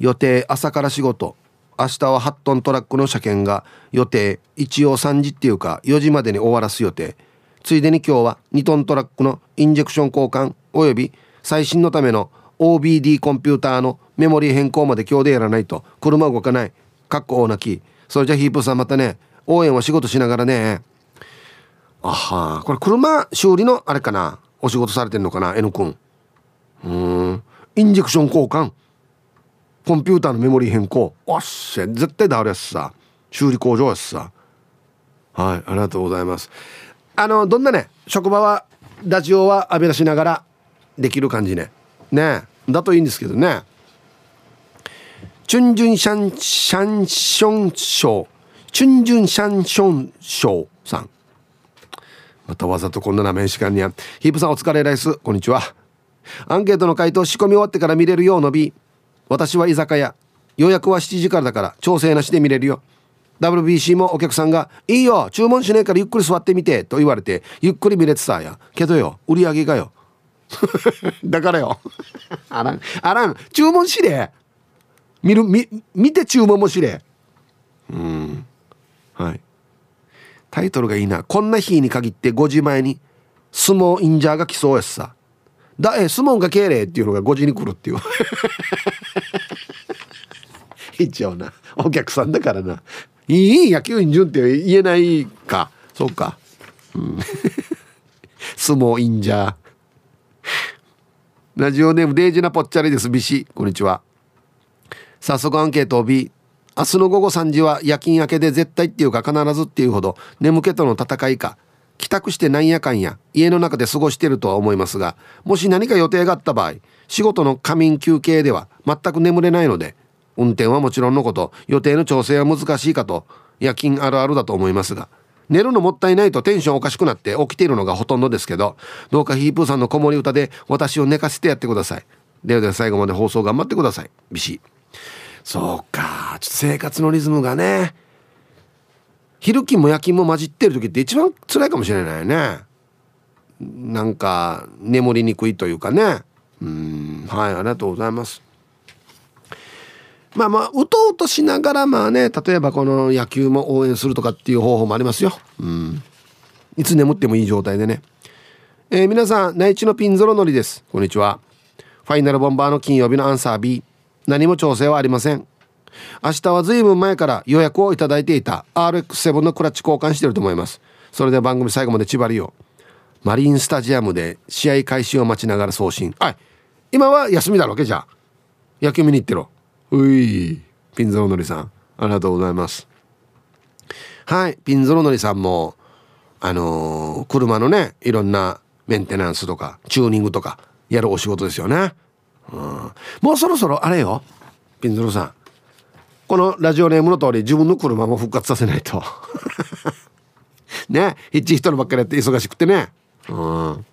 予定朝から仕事、明日ははちトントラックの車検が予定、一応さんじっていうかよじまでに終わらす予定。ついでに今日はにトントラックのインジェクション交換および最新のための オービーディー コンピューターのメモリー変更まで今日でやらないと車動かない、かっこ大泣き。それじゃヒープさんまたね、応援は仕事しながらね。あはー、これ車修理のあれかな、お仕事されてんのかな N 君。うーん、インジェクション交換、コンピューターのメモリー変更、おっしゃ絶対だあれやっさ、修理工場やっさ。はい、ありがとうございます。あのどんなね職場はラジオは浴び出しながらできる感じね、ねだといいんですけどね。チュンジュンシャンシャンションショー、チュンジュンシャンションショーさん、またわざとこんな名前しかんにやん。ヒープさんお疲れライス、こんにちは。アンケートの回答仕込み終わってから見れるようのび、私は居酒屋、予約はしちじからだから調整なしで見れるよ。 ダブリュービーシー もお客さんがいいよ注文しねえからゆっくり座ってみてと言われてゆっくり見れてたやけどよ、売り上げがよだからよあらんあらん、注文しれ、見るみ見て注文もしれ。うん、はい、タイトルがいいな。こんな日に限ってごじまえに相撲インジャーが来そうやっさ。だえスモンが敬礼っていうのがごじに来るっていう言っちゃうな、お客さんだからな。いい野球員順って言えないか、そうか、うん、相撲インジャー。ラジオネームデイジナポッチャリです。ビシ、こんにちは。早速アンケートを B、 明日の午後さんじは夜勤明けで絶対っていうか必ずっていうほど眠気との戦いか、帰宅してなんやかんや家の中で過ごしてるとは思いますが、もし何か予定があった場合、仕事の仮眠休憩では全く眠れないので、運転はもちろんのこと、予定の調整は難しいかと夜勤あるあるだと思いますが、寝るのもったいないとテンションおかしくなって起きているのがほとんどですけど、どうかヒープーさんの子守歌で私を寝かせてやってください。ではでは最後まで放送頑張ってください。ビシ。そうか、ちょっと生活のリズムがね、昼勤も夜勤も混じってる時って一番辛いかもしれないね。なんか眠りにくいというかね。うーん、はい、ありがとうございます。まあまあ、うとうとしながら、まあね、例えばこの野球も応援するとかっていう方法もありますよ。うん。いつ眠ってもいい状態でね。えー、皆さん、内地のピンゾロノリです。こんにちは。ファイナルボンバーの金曜日のアンサー B。何も調整はありません。明日は随分前から予約をいただいていた アールエックスセブン のクラッチ交換してると思います。それで番組最後まで縛りを。マリンスタジアムで試合開始を待ちながら送信。はい。今は休みだろうけ、じゃあ。野球見に行ってろ。うい、ピンゾロノリさん、ありがとうございます。はい、ピンゾロノリさんもあのー、車のね、いろんなメンテナンスとかチューニングとかやるお仕事ですよね、うん、もうそろそろあれよ、ピンゾロさん、このラジオネームの通り自分の車も復活させないとね、ヒッチ一人ばっかりやって忙しくてね、うん、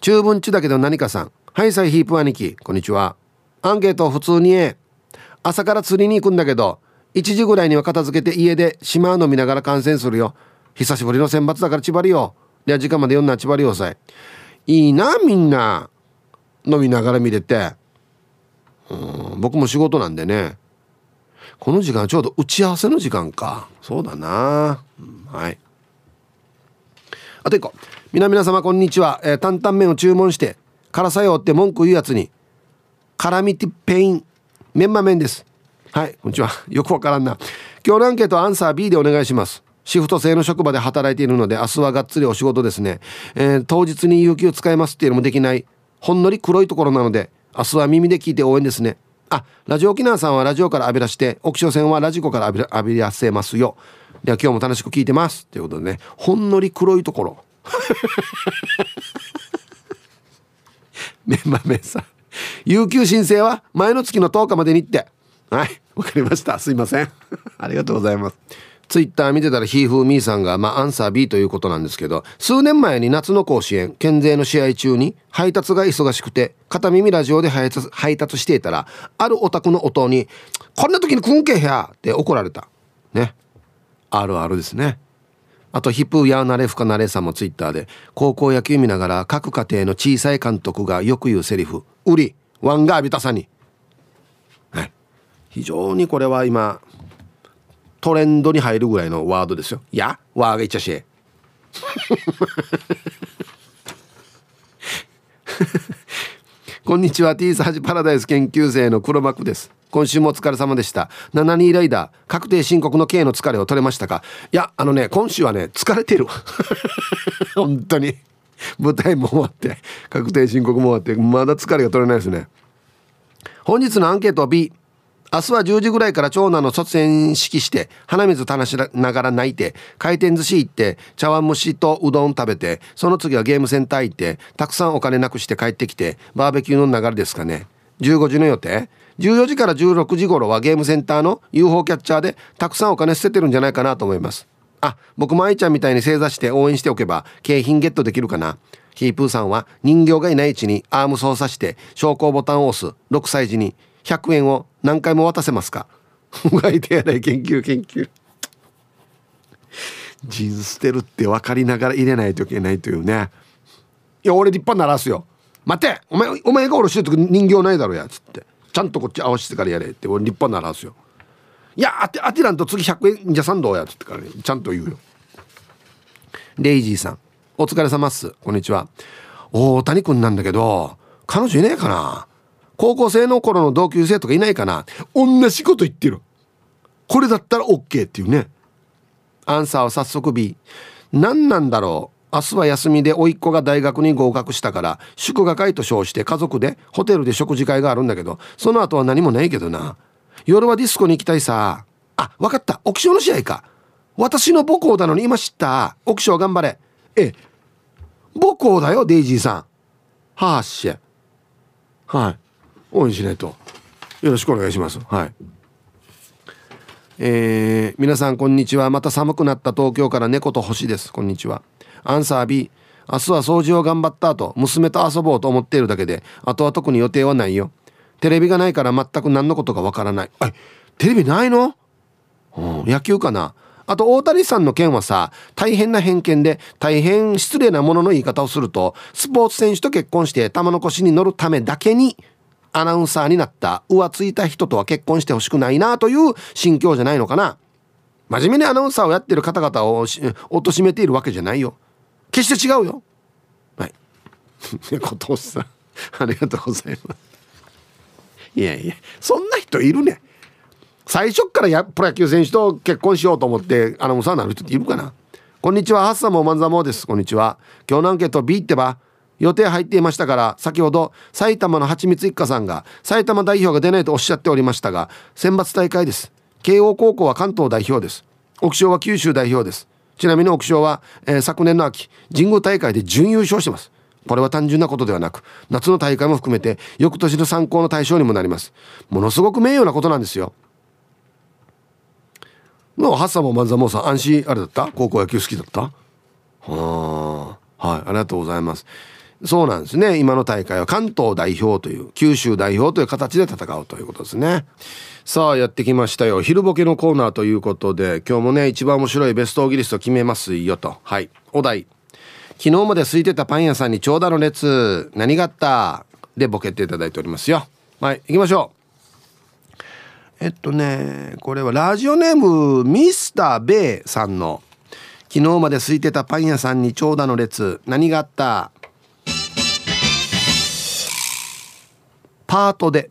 中文中だけど何かさん、はい、サイヒープ兄貴、こんにちは。アンケートを普通に A、 朝から釣りに行くんだけどいちじぐらいには片付けて家で島飲みながら観戦するよ。久しぶりの選抜だからちばりよ。では時間まで読んなちばりよさい。いいな、みんな飲みながら見れて。うーん、僕も仕事なんでね、この時間ちょうど打ち合わせの時間か。そうだな、うん、はい。あといっこ、皆々様こんにちは、えー、担々麺を注文して辛さよって文句言うやつに辛みてペインメンマ麺です。はい、こんにちは。よくわからんな。今日のアンケートアンサー B でお願いします。シフト制の職場で働いているので明日はがっつりお仕事ですね、えー、当日に有給使いますっていうのもできない、ほんのり黒いところなので明日は耳で聞いて応援ですね。あ、ラジオ沖縄さんはラジオから浴び出して、沖縄戦はラジコから浴び、浴び出せますよ。では今日も楽しく聞いてますということでね、ほんのり黒いところメンマ麺さん、有給申請は前の月のとおかまでにって。はい、わかりました、すいませんありがとうございます。ツイッター見てたらひーふーみーさんが、まあ、アンサー B ということなんですけど、数年前に夏の甲子園県勢の試合中に配達が忙しくて片耳ラジオで配達、配達していたらあるお宅のお父にこんな時に来んけへやって怒られたね。あるあるですね。あとヒプーやなれふかなれさんもツイッターで、高校野球見ながら各家庭の小さい監督がよく言うセリフ、ウリワンが浴びたさに、はい、非常にこれは今トレンドに入るぐらいのワードですよ。いやワーがいっちゃしこんにちは、 T サージパラダイス研究生の黒幕です。今週もお疲れ様でした。ななにんライダー確定申告の K の疲れを取れましたか。いや、あのね、今週はね疲れてる本当に舞台も終わって確定申告も終わってまだ疲れが取れないですね。本日のアンケート B、 明日はじゅうじぐらいから長男の卒園式して鼻水垂らしながら泣いて、回転寿司行って茶碗蒸しとうどん食べて、その次はゲームセンター行ってたくさんお金なくして帰ってきてバーベキューの流れですかね。じゅうごじの予定、じゅうよじからじゅうろくじ頃はゲームセンターの ユーフォー キャッチャーでたくさんお金捨ててるんじゃないかなと思います。あ、僕も愛ちゃんみたいに正座して応援しておけば景品ゲットできるかな。ヒープーさんは人形がいないうちにアーム操作して昇降ボタンを押すろくさい児にひゃくえんを何回も渡せますか。うがい手洗い研究研究ジン捨てるって分かりながら入れないといけないというね。いや俺立派にならすよ。待て、お前お前がおろしてるとき人形ないだろやつって、ちゃんとこっち合わせてからやれって俺立派にならすよ。いや当て当てらんと次ひゃくえんじゃ三道やつってからね、ちゃんと言うよ。レイジーさん、お疲れ様っす。こんにちは。大谷くんなんだけど、彼女いねえかな、高校生の頃の同級生とかいないかな、同じこと言ってる。これだったら OK っていうね。アンサーは早速 B。 何なんだろう。明日は休みで甥っ子が大学に合格したから祝賀会と称して家族でホテルで食事会があるんだけど、その後は何もないけどな。夜はディスコに行きたいさ。あ、分かった、沖尚の試合か。私の母校なのに今知った。沖尚頑張れ。え、母校だよデイジーさん。はーし、はい、応援しないとよろしくお願いします。はい、えー、皆さんこんにちは。また寒くなった東京から猫と星です。こんにちは。アンサー B。 明日は掃除を頑張った後娘と遊ぼうと思っているだけで、あとは特に予定はないよ。テレビがないから全く何のことかわからない。あ、テレビないの、うん、野球かな。あと大谷さんの件はさ、大変な偏見で大変失礼なものの言い方をすると、スポーツ選手と結婚して玉の腰に乗るためだけにアナウンサーになった浮ついた人とは結婚してほしくないなという心境じゃないのかな。真面目にアナウンサーをやってる方々を貶めているわけじゃないよ。決して違うよ。はい。小藤さんありがとうございます。いやいや、そんな人いるね。最初からやプロ野球選手と結婚しようと思ってアナウンサーになる人っているかな。こんにちは、ハッサモマンザモです。こんにちは。今日のアンケート B ってば、予定入っていましたから、先ほど埼玉のはちみつ一家さんが埼玉代表が出ないとおっしゃっておりましたが、選抜大会です。慶応高校は関東代表です。沖尚は九州代表です。ちなみに沖尚は、えー、昨年の秋神宮大会で準優勝してます。これは単純なことではなく、夏の大会も含めて翌年の参考の対象にもなります。ものすごく名誉なことなんですよ。もうハッサモマンザモさん、安心あれだった、高校野球好きだった。はあ、はい、ありがとうございます。そうなんですね。今の大会は関東代表という九州代表という形で戦うということですね。さあやってきましたよ、昼ボケのコーナーということで、今日もね、一番面白いベストオギリスト決めますよと。はい、お題、昨日まで空いてたパン屋さんに長蛇の列、何があったでボケていただいておりますよ。はい、行きましょう。えっとね、これはラジオネームミスターベイさんの、昨日まで空いてたパン屋さんに長蛇の列、何があった。パートで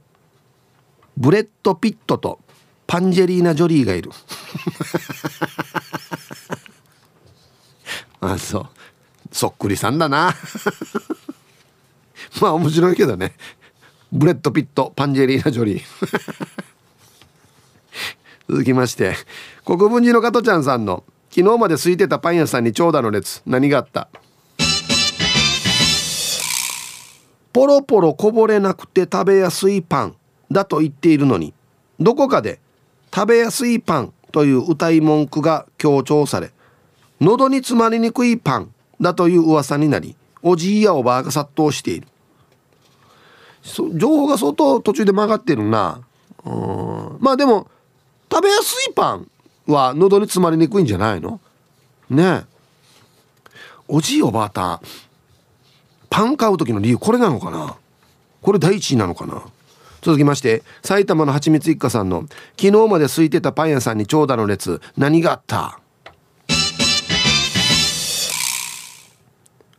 ブレッド・ピットとパンジェリーナ・ジョリーがいる。あ、そう、そっくりさんだな。まあ面白いけどね、ブレッド・ピット、パンジェリーナ・ジョリー。続きまして、国分寺の加トちゃんさんの、昨日まで空いてたパン屋さんに長蛇の列、何があった。ポロポロこぼれなくて食べやすいパンだと言っているのに、どこかで食べやすいパンという歌い文句が強調され、喉に詰まりにくいパンだという噂になり、おじいやおばあが殺到している。そ、情報が相当途中で曲がってるな。うーん、まあでも食べやすいパンは喉に詰まりにくいんじゃないのねえ。おじいおばあたんパン買う時の理由、これなのかな、これ第一位なのかな。続きまして、埼玉のはちみつ一家さんの、昨日まで空いてたパン屋さんに長蛇の列、何があった。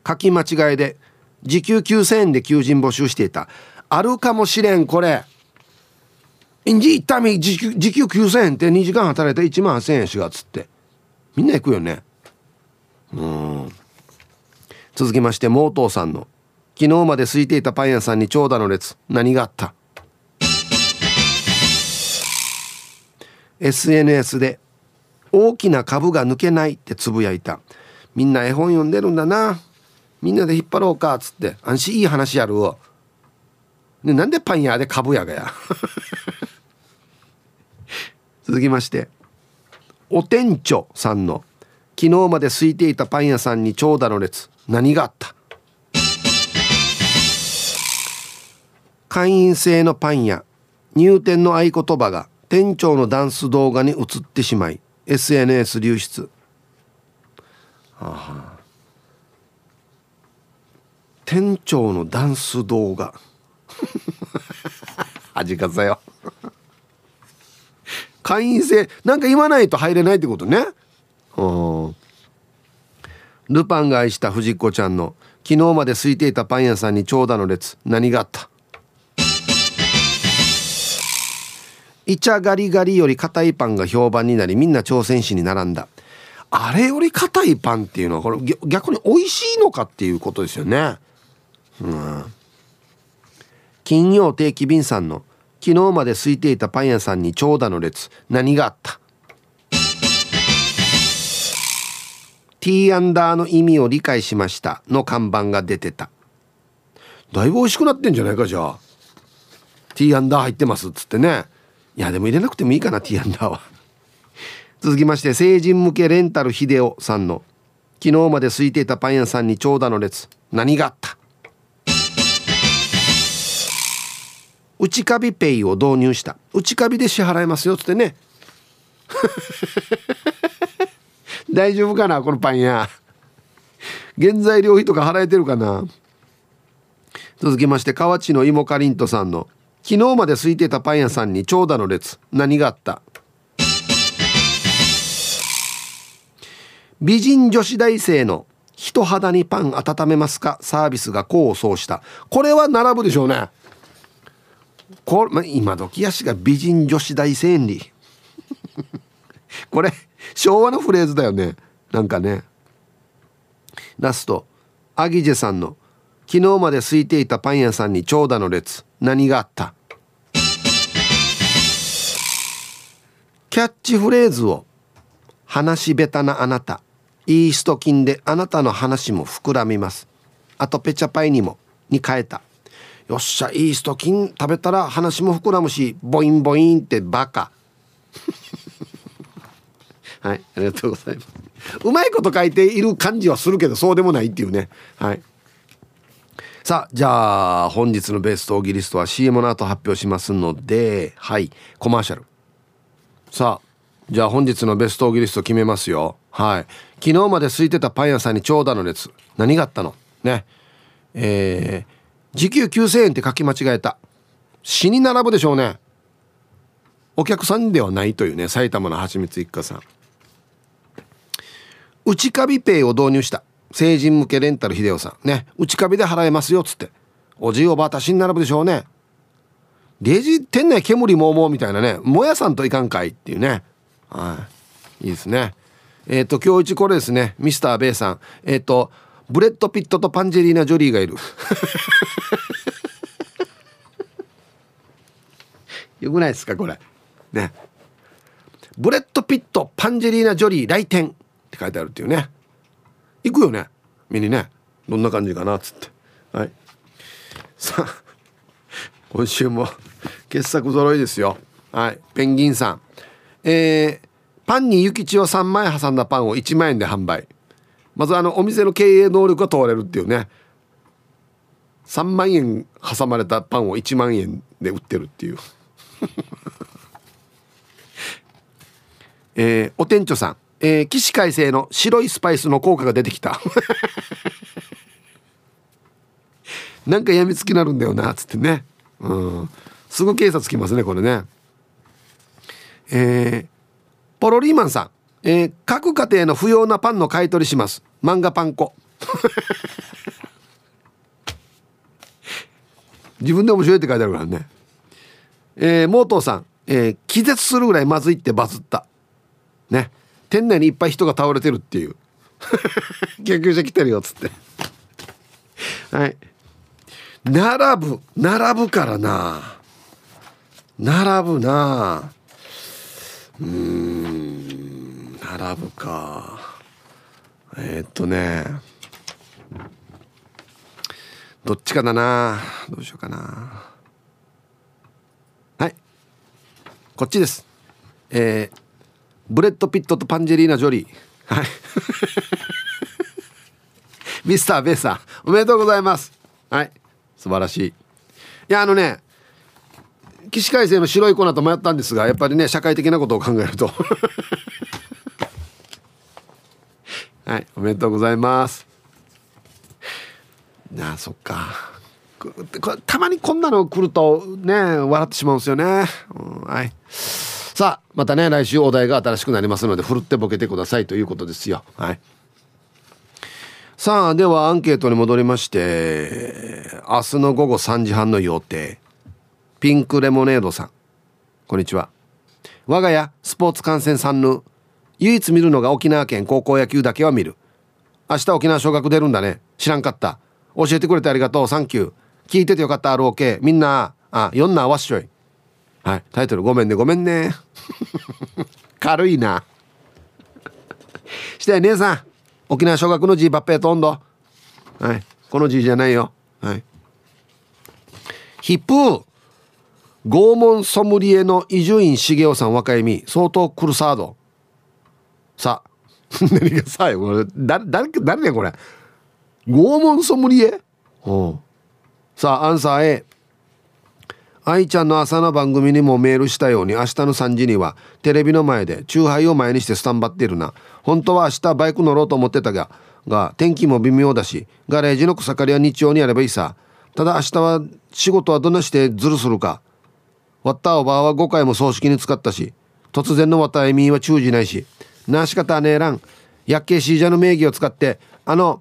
書き間違えで時給きゅうせんえんで求人募集していた。あるかもしれん。これ時給きゅうせんえんってにじかん働いたらいちまんはっせんえんしがつってみんな行くよね。うーん、続きまして、モートーさんの、昨日まで空いていたパン屋さんに長蛇の列、何があった。 エスエヌエス で大きな株が抜けないってつぶやいた。みんな絵本読んでるんだな、みんなで引っ張ろうかっつって、安心いい話やるわ、ね、なんでパン屋で株やがや。続きまして、お店長さんの、昨日まで空いていたパン屋さんに長蛇の列、何があった。会員制のパン屋、入店の合言葉が店長のダンス動画に映ってしまい エスエヌエス 流出。ああ、店長のダンス動画。恥かさよ。会員制なんか言わないと入れないってことね。うん、ルパンが愛した藤子ちゃんの昨日まで空いていたパン屋さんに長蛇の列、何があった？イチャガリガリより硬いパンが評判になり、みんな挑戦しに並んだ。あれより硬いパンっていうのはこれ逆に美味しいのかっていうことですよね。うん、金曜定期便さんの昨日まで空いていたパン屋さんに長蛇の列、何があった？ T アンダーの意味を理解しましたの看板が出てた。だいぶ美味しくなってんじゃないか。じゃあ T アンダー入ってますっつってね。いやでも入れなくてもいいかな T アンダーは。続きまして成人向けレンタル秀夫さんの昨日まで空いていたパン屋さんに長蛇の列、何があった？内カビペイを導入した。内カビで支払いますよっつってね。大丈夫かなこのパン屋。原材料費とか払えてるかな。続きまして河内のイモカリントさんの昨日まで空いていたパン屋さんに長蛇の列、何があった？美人女子大生の人肌にパン温めますかサービスが功を奏した。これは並ぶでしょうね。これ今時やしが美人女子大生にこれ昭和のフレーズだよね、なんかね。ラストアギジェさんの昨日まで空いていたパン屋さんに長蛇の列、何があった？キャッチフレーズを話下手なあなた、イースト菌であなたの話も膨らみます、あとペチャパイにもに変えた。よっしゃイースト菌食べたら話も膨らむし、ボインボインってバカ。はい、ありがとうございます。うまいこと書いている感じはするけどそうでもないっていうね。はい、さあじゃあ本日のベストオギリストは シーエム の後発表しますので、はいコマーシャル。さあじゃあ本日のベストオギリスト決めますよ。はい、昨日まで空いてたパン屋さんに長蛇の列、何があったのね。えー時給きゅうせんえんって書き間違えた。死に並ぶでしょうね。お客さんではないというね。埼玉のはちみつ一家さん。内カビペイを導入した成人向けレンタル秀夫さんね。内カビで払えますよっつって、おじいおばあたちに並ぶでしょうね。レジ店内煙もうもうみたいなね、もやさんといかんかいっていうね。はい、いいですね。えっ、ー、と今日一これですね、ミスターベイさん。えっ、ー、とブレッド・ピットとパンジェリーナ・ジョリーがいる。よくないですかこれね。ブレッド・ピットパンジェリーナ・ジョリー来店って書いてあるっていうね。行くよね見にね、どんな感じかなっつって。はい、さあ今週も傑作揃いですよ。はい、ペンギンさん、えー、パンに諭吉をさんまい挟んだパンをいちまんえんで販売。まずあのお店の経営能力が問われるっていうね。さんまんえん挟まれたパンをいちまんえんで売ってるっていう、えー、お店長さん、えー、起死回生の白いスパイスの効果が出てきた。なんかやみつきになるんだよなっつってね。うん、すぐ警察来ますねこれね。えー、ポロリーマンさん、えー、各家庭の不要なパンの買い取りします、漫画パン粉。自分で面白いって書いてあるからね。えー、モートーさん、えー、気絶するぐらいまずいってバズったね。店内にいっぱい人が倒れてるっていう救急車来てるよっつってはい、並ぶ並ぶからな、並ぶな。うーん、並ぶか。えー、っとねどっちかだな。どうしようかな。はい、こっちです。えー、ブレッド・ピットとパンジェリーナ・ジョリー。はい。ミスター・ベイさんおめでとうございます。はい、素晴らしい。いやあのね、起死回生の白い粉と迷ったんですが、やっぱりね社会的なことを考えるとはい、おめでとうございます。ああ、そっか。たまにこんなの来るとね、笑ってしまうんですよね。うん、はい。さあ、またね、来週お題が新しくなりますので、ふるってボケてくださいということですよ。はい。さあではアンケートに戻りまして、明日の午後さんじはんの予定、ピンクレモネードさん、こんにちは。我が家スポーツ観戦さんぬ唯一見るのが沖縄県高校野球だけは見る。明日沖縄尚学出るんだね、知らんかった、教えてくれてありがとう、サンキュー、聞いててよかった、 アールオーケー みんなあよんなわっしょい、はい、タイトルごめんねごめんね軽いなして姉さん、沖縄尚学の G バッペーと温度、はい、この G じゃないよ、はい、ヒップー拷問ソムリエの伊集院茂雄さん、若いみ相当クルサードさ何がさよ、これだ誰誰だよこれ、拷問ソムリエ、おう、さあアンサー A、 愛ちゃんの朝の番組にもメールしたように明日のさんじにはテレビの前でチューハイを前にしてスタンバってるな。本当は明日バイク乗ろうと思ってたがが天気も微妙だし、ガレージの草刈りは日曜にやればいいさ。ただ明日は仕事はどなしてズルするか。ワッタおばあはごかいも葬式に使ったし、突然のワタエミは注意ないし、なしかたねえらん。やっけーシージャの名義を使ってあの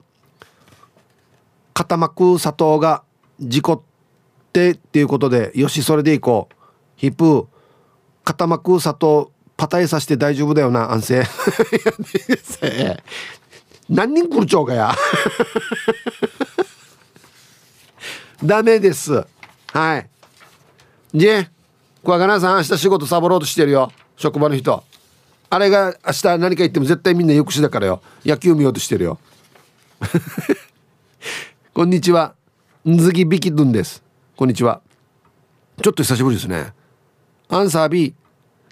固まく砂糖が事故ってっていうことで、よしそれでいこう。ヒップ固まく砂糖パタイさせて大丈夫だよな安静何人来るちょうかやダメです、はい。じゃあ桑原さん明日仕事サボろうとしてるよ、職場の人あれが明日何か言っても絶対みんな抑止だからよ、野球見ようとしてるよこんにちは、んずぎびきどんです、こんにちは。ちょっと久しぶりですね。アンサー B、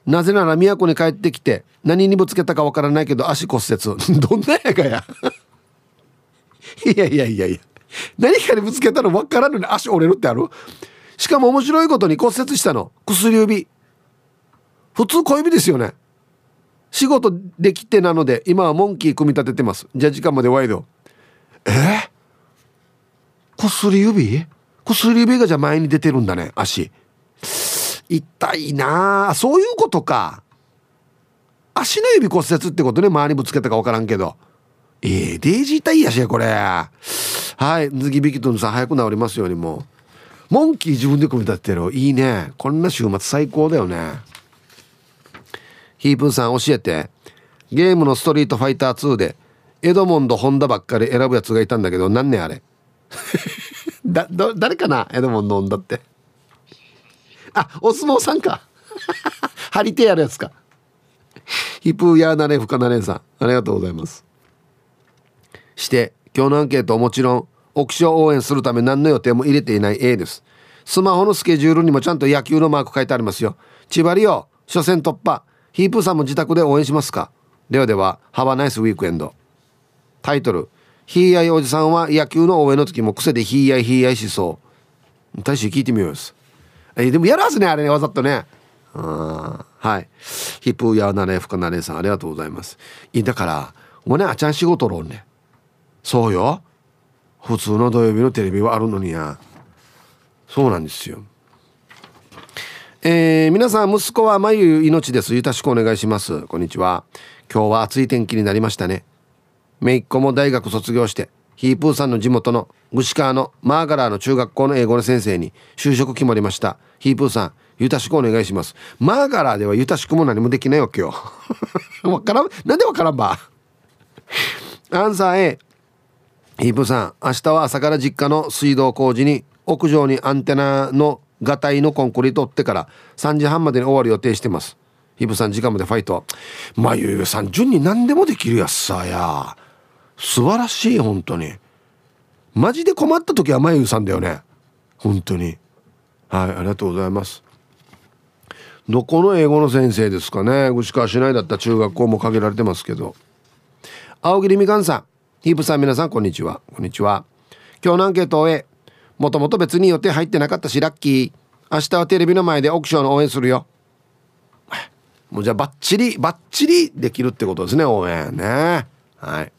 なぜなら宮古に帰ってきて何にぶつけたかわからないけど足骨折どんなやかやいやいやいやいや、何かにぶつけたのわからんのに足折れるってある。しかも面白いことに骨折したの薬指、普通小指ですよね。仕事できてなので今はモンキー組み立ててます。じゃあ時間までワイド。えー、薬指薬指がじゃあ前に出てるんだね、足痛いなあ。そういうことか、足の指骨折ってことね。周りぶつけたか分からんけど、えー、デイジー痛いやしやこれ。はい、ズギビキトンさん早く治りますように。もうモンキー自分で組み立ててる、いいね、こんな週末最高だよね。ヒープンさん教えて、ゲームのストリートファイターツーでエドモンドホンダばっかり選ぶやつがいたんだけど、なんねあれだど誰かな、エドモンドホンダって、あ、お相撲さんか張り手やるやつか。ヒプヤーナレフカナレンさんありがとうございます。して今日のアンケートもちろん沖縄応援するため何の予定も入れていない A です。スマホのスケジュールにもちゃんと野球のマーク書いてありますよ。千葉リオ初戦突破、ヒープさんも自宅で応援しますか。ではではハバナイスウィークエンド。タイトル、ヒーアイおじさんは野球の応援の時も癖でヒーアイヒーアイしそう。大使聞いてみようです。えでもやるはずねあれね、わざとね。あ、はい、ヒプヤナレフカナレさんありがとうございます。いだからもうね、あちゃん仕事ろうね。そうよ、普通の土曜日のテレビはあるのにや。そうなんですよ。えー、皆さん息子はまゆ命です、よろしくお願いします。こんにちは。今日は暑い天気になりましたね。めいっ子も大学卒業して、ヒープーさんの地元のぐし川のマーガラーの中学校の英語の先生に就職決まりました。ヒープーさんゆたしくお願いします。マーガラーではゆたしくも何もできないよ今日わからん、なんでわからんばアンサー A、 ヒープーさん明日は朝から実家の水道工事に屋上にアンテナのガタイのコンクリートを打ってからさんじはんまでに終わる予定してます。ヒープーさん時間までファイト。まゆゆさん順に何でもできるやつさや、素晴らしい。本当にマジで困った時はまゆさんだよね、本当に。はい、ありがとうございます。どこの英語の先生ですかね。串川市内だったら中学校も限られてますけど。青桐みかんさん、ヒープさん皆さんこんにちは。こんにちは。今日のアンケートを終え、もともと別に予定入ってなかったしラッキー。明日はテレビの前で沖縄の応援するよ。もうじゃあバッチリバッチリできるってことですね、応援ね。はい。